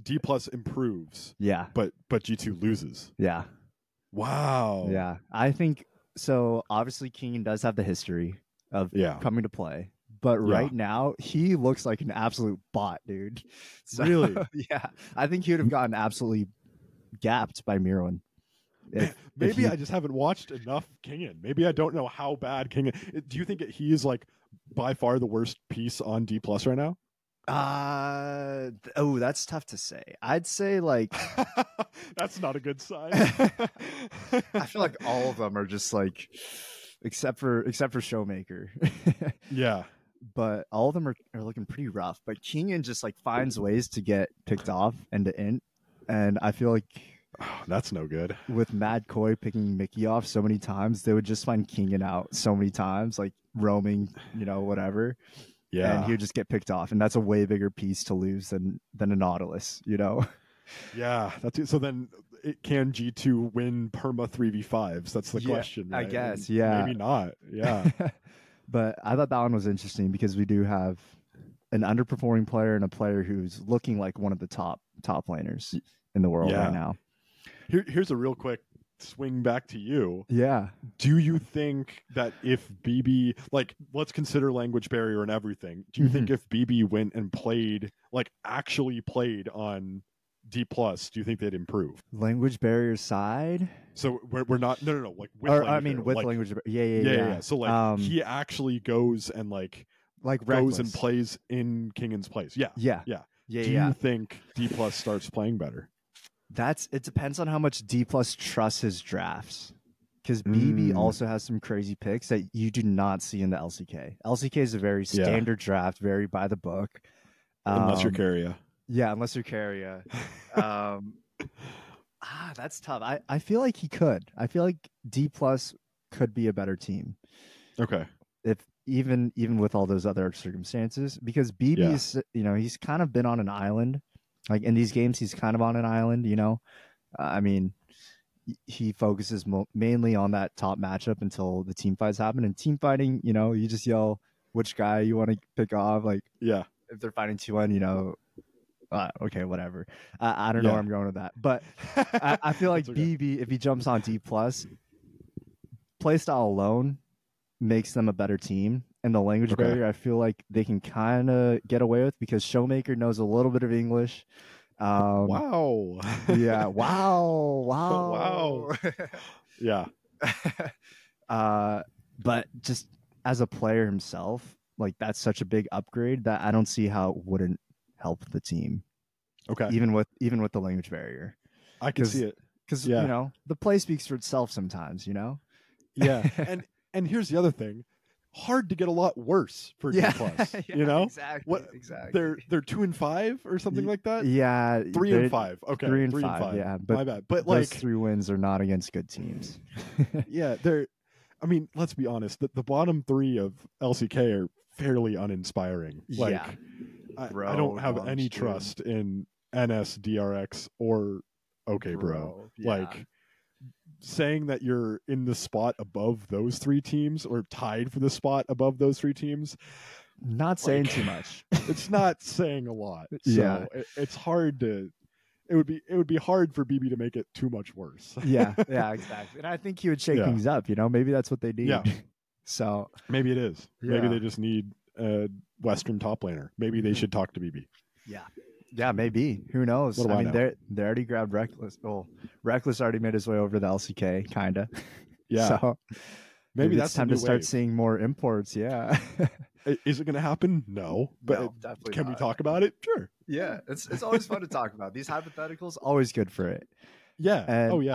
D+ improves. Yeah. But G2 loses. Yeah. Wow. Yeah. I think so. Obviously, Kingan does have the history of coming to play, but right now he looks like an absolute bot, dude. So, really? Yeah, I think he would have gotten absolutely gapped by Mirwin. Maybe I just haven't watched enough Kingan. Maybe I don't know how bad Kingan. Do you think he is like by far the worst piece on D+ right now? That's tough to say. I'd say like that's not a good sign. I feel like all of them are just like. Except for Showmaker. Yeah. But all of them are looking pretty rough. But Kingan just like finds ways to get picked off and to int. And I feel like that's no good. With Mad Koi picking Mickey off so many times, they would just find Kingan out so many times, like roaming, you know, whatever. Yeah. And he would just get picked off. And that's a way bigger piece to lose than a Nautilus, you know? Yeah. That's, so then can G2 win perma 3v5s? That's the question, right? I guess. Yeah. Maybe not. Yeah. But I thought that one was interesting because we do have an underperforming player and a player who's looking like one of the top laners in the world right now. Here's a real quick swing back to you. Yeah. Do you think that if BB, like, let's consider language barrier and everything. Do you think if BB went and played, like actually played on D+, do you think they'd improve? Language barrier side? So we're not, no, like with or, I mean, with like, language, yeah. So like he actually goes and like goes reckless and plays in Kingen's place. Yeah. Do you think D+ starts playing better? It depends on how much D+ trusts his drafts, because BB also has some crazy picks that you do not see in the LCK. LCK is a very standard draft, very by the book. Unless you're Carrier. Yeah, unless you're Carrier. That's tough. I feel like he could. I feel like D+ could be a better team. Okay. If even with all those other circumstances, because BB is, you know, he's kind of been on an island. Like in these games, he's kind of on an island, you know? I mean, he focuses mainly on that top matchup until the team fights happen. And team fighting, you know, you just yell which guy you want to pick off. Like, if they're fighting 2-1, you know, okay, whatever. I don't know where I'm going with that. But I feel like BB, if he jumps on D+, playstyle alone makes them a better team. And the language barrier, I feel like they can kind of get away with because Showmaker knows a little bit of English. Wow. Yeah. Wow. Yeah. But just as a player himself, like that's such a big upgrade that I don't see how it wouldn't help the team. Okay. Even with the language barrier, I can see it because you know the play speaks for itself sometimes. You know. Yeah. And here's the other thing. Hard to get a lot worse for D+. You know? Exactly. They're 2-5 or something like that? Yeah. 3-5. Okay. 3-5. Yeah. But my bad. But those 3 wins are not against good teams. I mean, let's be honest. The bottom 3 of LCK are fairly uninspiring. Like, I don't have any trust in NS, DRX, or OK Bro. Yeah. Like, saying that you're in the spot above those 3 teams or tied for the spot above those 3 teams, not saying too much. It's not saying a lot. So it's hard to, it would be hard for BB to make it too much worse. Yeah, exactly. And I think he would shake things up, you know, maybe that's what they need. Yeah. So maybe it is, maybe they just need a Western top laner. Maybe they should talk to BB. Yeah. Yeah, maybe. Who knows? I mean, they already grabbed Reckless. Well, Reckless already made his way over the LCK, kind of. Yeah. So maybe that's time to start seeing more imports. Yeah. Is it going to happen? No. But no, definitely can we talk about it? Sure. Yeah. It's always fun to talk about. These hypotheticals, always good for it. Yeah. And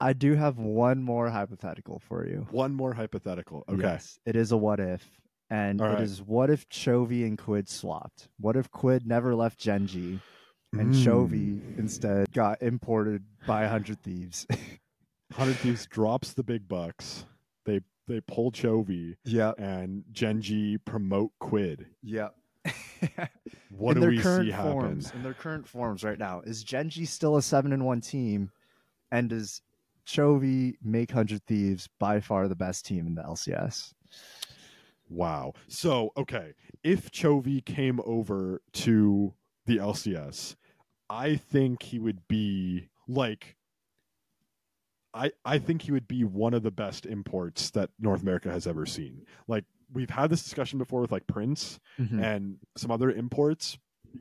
I do have one more hypothetical for you. One more hypothetical. Okay. Yes, it is a what if. And it is, what if Chovy and Quid swapped? What if Quid never left Gen.G and Chovy instead got imported by 100 Thieves? 100 Thieves drops the big bucks. They pull Chovy. Yeah. And Gen.G promote Quid. Yeah. What do we see happen? In their current forms right now, is Gen.G still a 7-1 team? And does Chovy make 100 Thieves by far the best team in the LCS? Wow. So, okay, if Chovy came over to the LCS, I think he would be like, I think he would be one of the best imports that North America has ever seen. Like, we've had this discussion before with like Prince and some other imports,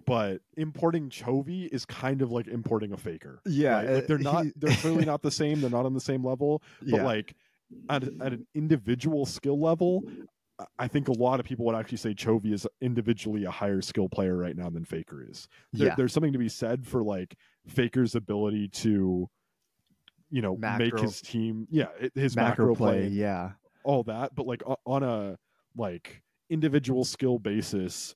but importing Chovy is kind of like importing a faker. Yeah. Right? Like they're clearly not the same. They're not on the same level, but like at an individual skill level, I think a lot of people would actually say Chovy is individually a higher skill player right now than Faker is. There's something to be said for like Faker's ability to, you know, make his team, his macro play, all that. But like on a like individual skill basis,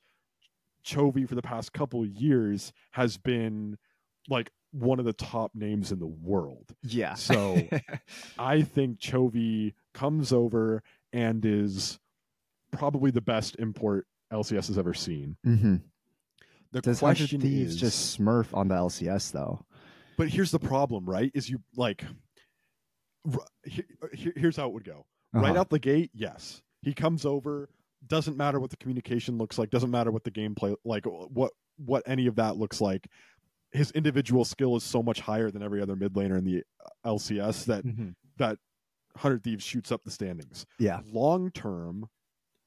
Chovy for the past couple of years has been like one of the top names in the world. Yeah. So I think Chovy comes over and is probably the best import LCS has ever seen. Mm-hmm. The does question 100 Thieves is just smurf on the LCS though? But here's the problem, right? Is you like here's how it would go. Uh-huh. Right out the gate, yes, he comes over. Doesn't matter what the communication looks like. Doesn't matter what the gameplay like. What any of that looks like. His individual skill is so much higher than every other mid laner in the LCS that mm-hmm. that 100 Thieves shoots up the standings. Yeah. Long term,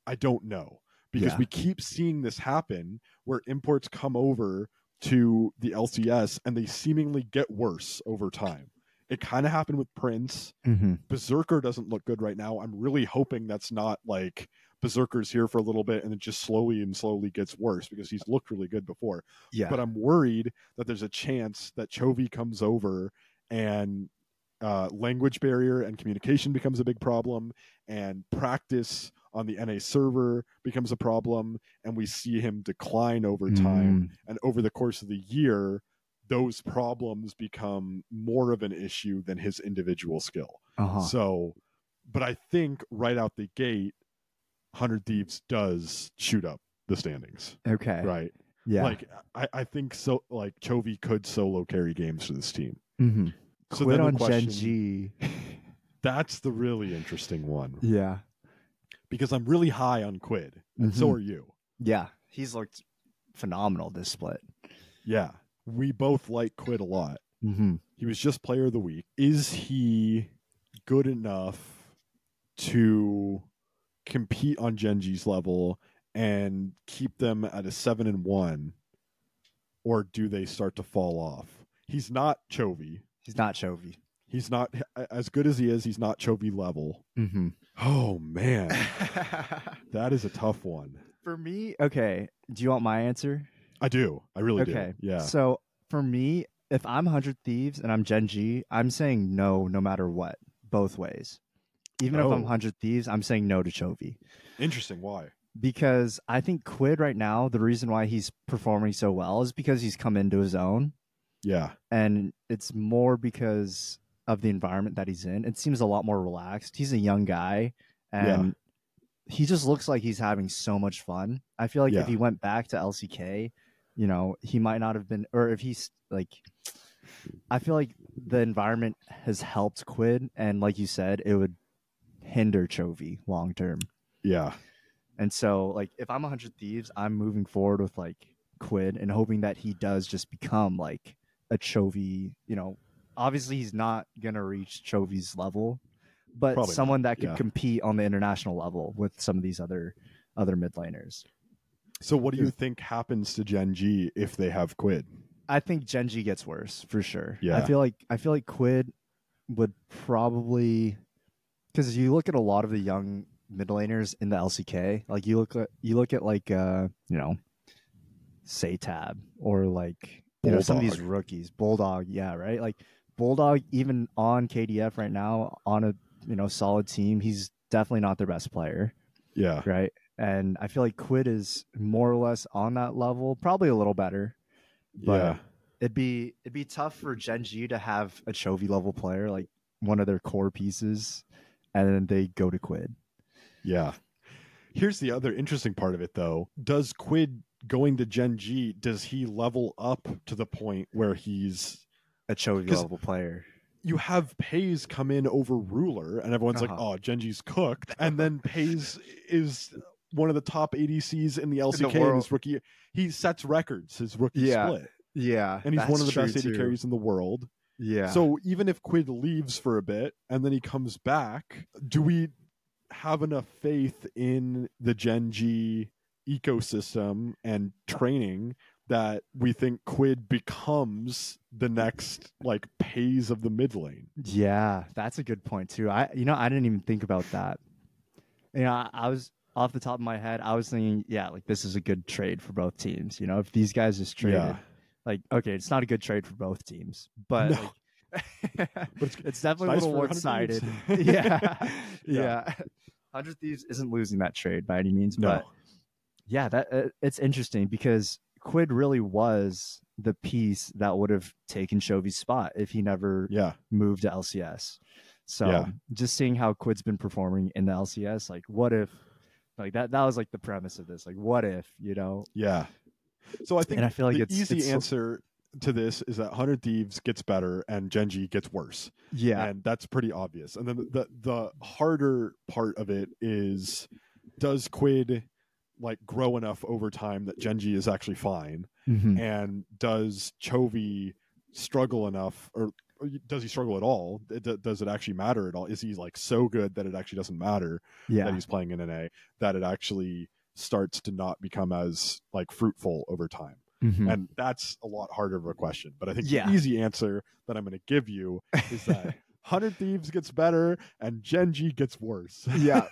I don't know, because we keep seeing this happen where imports come over to the LCS and they seemingly get worse over time. It kind of happened with Prince. Mm-hmm. Berserker doesn't look good right now. I'm really hoping that's not like Berserker's here for a little bit and it just slowly gets worse, because he's looked really good before. Yeah. But I'm worried that there's a chance that Chovy comes over and language barrier and communication becomes a big problem, and practice on the NA server becomes a problem, and we see him decline over time. And over the course of the year, those problems become more of an issue than his individual skill. Uh-huh. So, but I think right out the gate, 100 Thieves does shoot up the standings. Okay. Right. Yeah. Like I think so. Like Chovy could solo carry games for this team. Mm-hmm. So quit on Gen.G. That's the really interesting one. Yeah. Because I'm really high on Quid, and so are you. Yeah. He's looked phenomenal this split. Yeah. We both like Quid a lot. Mm-hmm. He was just player of the week. Is he good enough to compete on Gen.G's level and keep them at a 7-1, or do they start to fall off? He's not Chovy. He's not as good as he is. He's not Chovy level. Mm-hmm. Oh man, that is a tough one for me. Okay, do you want my answer? I do. I really do. Okay. Yeah. So for me, if I'm 100 Thieves and I'm Gen.G, I'm saying no matter what, both ways. Even if I'm 100 Thieves, I'm saying no to Chovy. Interesting. Why? Because I think Quid right now, the reason why he's performing so well is because he's come into his own. Yeah. And it's more because of the environment that he's in. It seems a lot more relaxed. He's a young guy, and he just looks like he's having so much fun. I feel like if he went back to LCK, you know, he might not have been, or if he's like... I feel like the environment has helped Quid, and like you said, it would hinder Chovy long term. Yeah. And so like if I'm 100 Thieves, I'm moving forward with like Quid and hoping that he does just become like a Chovy, you know. Obviously he's not gonna reach Chovy's level, but probably someone that could compete on the international level with some of these other mid laners. So what do you think happens to Gen.G if they have Quid? I think Gen.G gets worse for sure. Yeah. I feel like Quid would probably, because you look at a lot of the young mid laners in the LCK, like you look at like you know, Satab, or like you know, some of these rookies, Bulldog, yeah, right? Like Bulldog, even on KDF right now, on a, you know, solid team, he's definitely not their best player. Yeah. Right. And I feel like Quid is more or less on that level, probably a little better. But it'd be tough for Gen.G to have a Chovy level player, like one of their core pieces, and then they go to Quid. Yeah. Here's the other interesting part of it though. Does Quid going to Gen.G, does he level up to the point where he's a Chovy level player? You have Pays come in over Ruler, and everyone's like, oh, Gen.G's cooked. And then Pays is one of the top ADCs in the LCK in his rookie year. He sets records his rookie split. Yeah. And he's one of the best AD carries in the world. Yeah. So even if Quid leaves for a bit and then he comes back, do we have enough faith in the Gen.G ecosystem and training that we think Quid becomes the next like Pays of the mid lane? Yeah, that's a good point too. I didn't even think about that. You know, I was off the top of my head, I was thinking, yeah, like this is a good trade for both teams. You know, if these guys just traded, like, okay, it's not a good trade for both teams, but no. But it's definitely nice, a little one-sided. yeah. 100 Thieves isn't losing that trade by any means, but yeah, that it's interesting because Quid really was the piece that would have taken Chovy's spot if he never moved to LCS. So just seeing how Quid's been performing in the LCS, like what if Like that was like the premise of this. Like, what if, you know? Yeah. So I think I feel like the easy answer to this is that 100 Thieves gets better and Gen.G gets worse. Yeah. And that's pretty obvious. And then the harder part of it is, does Quid like grow enough over time that Gen.G is actually fine? Mm-hmm. And does Chovy struggle enough, or does he struggle at all? Does it actually matter at all? Is he like so good that it actually doesn't matter that he's playing in NA, that it actually starts to not become as like fruitful over time? Mm-hmm. And that's a lot harder of a question, but I think the easy answer that I'm going to give you is that 100 Thieves gets better and Gen.G gets worse. Yeah.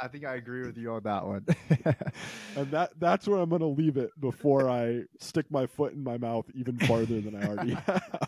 I think I agree with you on that one. And that's where I'm going to leave it before I stick my foot in my mouth even farther than I already have.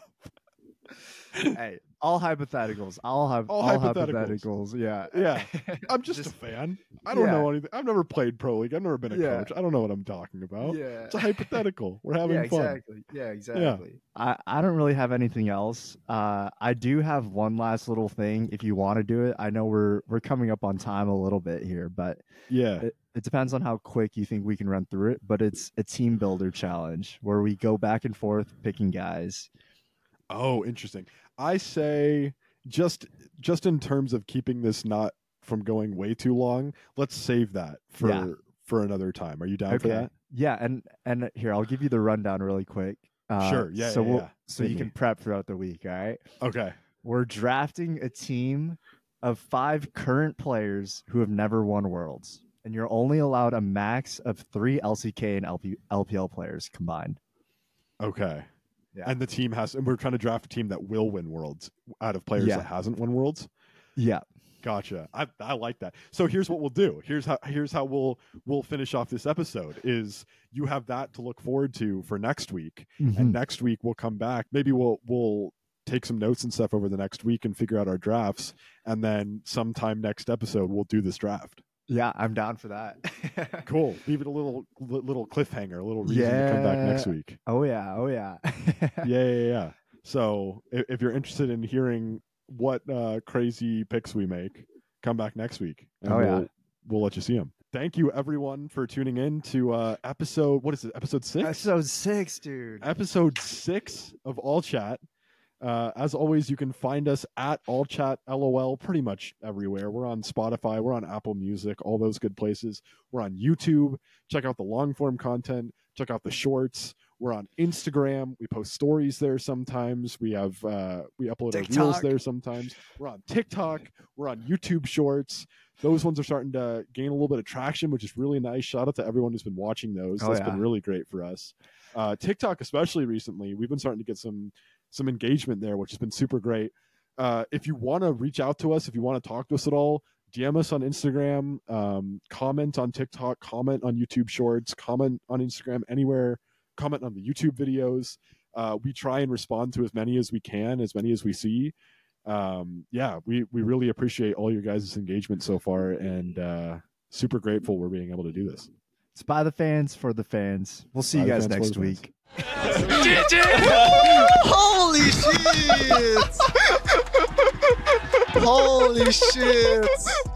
Hey, all hypotheticals. All hypotheticals. Yeah. I'm just a fan. I don't know anything. I've never played Pro League. I've never been a coach. I don't know what I'm talking about. Yeah. It's a hypothetical. We're having fun. Exactly. I don't really have anything else. I do have one last little thing if you want to do it. I know we're coming up on time a little bit here, but it depends on how quick you think we can run through it, but it's a team builder challenge where we go back and forth picking guys. Oh, interesting. I say just in terms of keeping this not from going way too long, let's save that for another time. Are you down for that? Yeah, and here, I'll give you the rundown really quick. Sure. Yeah. So you can prep throughout the week, all right? Okay. We're drafting a team of 5 current players who have never won Worlds, and you're only allowed a max of 3 LCK and LPL players combined. Okay. Yeah. And the team and we're trying to draft a team that will win Worlds out of players that hasn't won Worlds. Yeah. Gotcha. I like that. So here's what we'll do. Here's how we'll finish off this episode is you have that to look forward to for next week. Mm-hmm. And next week we'll come back. Maybe we'll take some notes and stuff over the next week and figure out our drafts. And then sometime next episode, we'll do this draft. Yeah, I'm down for that. Cool. Leave it a little cliffhanger, a little reason to come back next week. Oh yeah. Yeah. So if you're interested in hearing what crazy picks we make, come back next week, and we'll let you see them. Thank you, everyone, for tuning in to episode. What is it? Episode 6. Episode 6, dude. Episode 6 of All Chat. As always, you can find us at All Chat LOL pretty much everywhere. We're on Spotify, we're on Apple Music, all those good places. We're on YouTube. Check out the long form content. Check out the shorts. We're on Instagram. We post stories there sometimes. We have we upload TikTok. Our reels there sometimes. We're on TikTok. We're on YouTube Shorts. Those ones are starting to gain a little bit of traction, which is really nice. Shout out to everyone who's been watching those. That's been really great for us. TikTok, especially recently, we've been starting to get some engagement there, which has been super great. If you want to reach out to us, if you want to talk to us at all, DM us on Instagram, comment on TikTok, comment on YouTube Shorts, comment on Instagram anywhere, comment on the YouTube videos. We try and respond to as many as we can, as many as we see. We really appreciate all your guys' engagement so far, and super grateful we're being able to do this. It's by the fans, for the fans. We'll see you guys next week. Holy shit! Holy shit!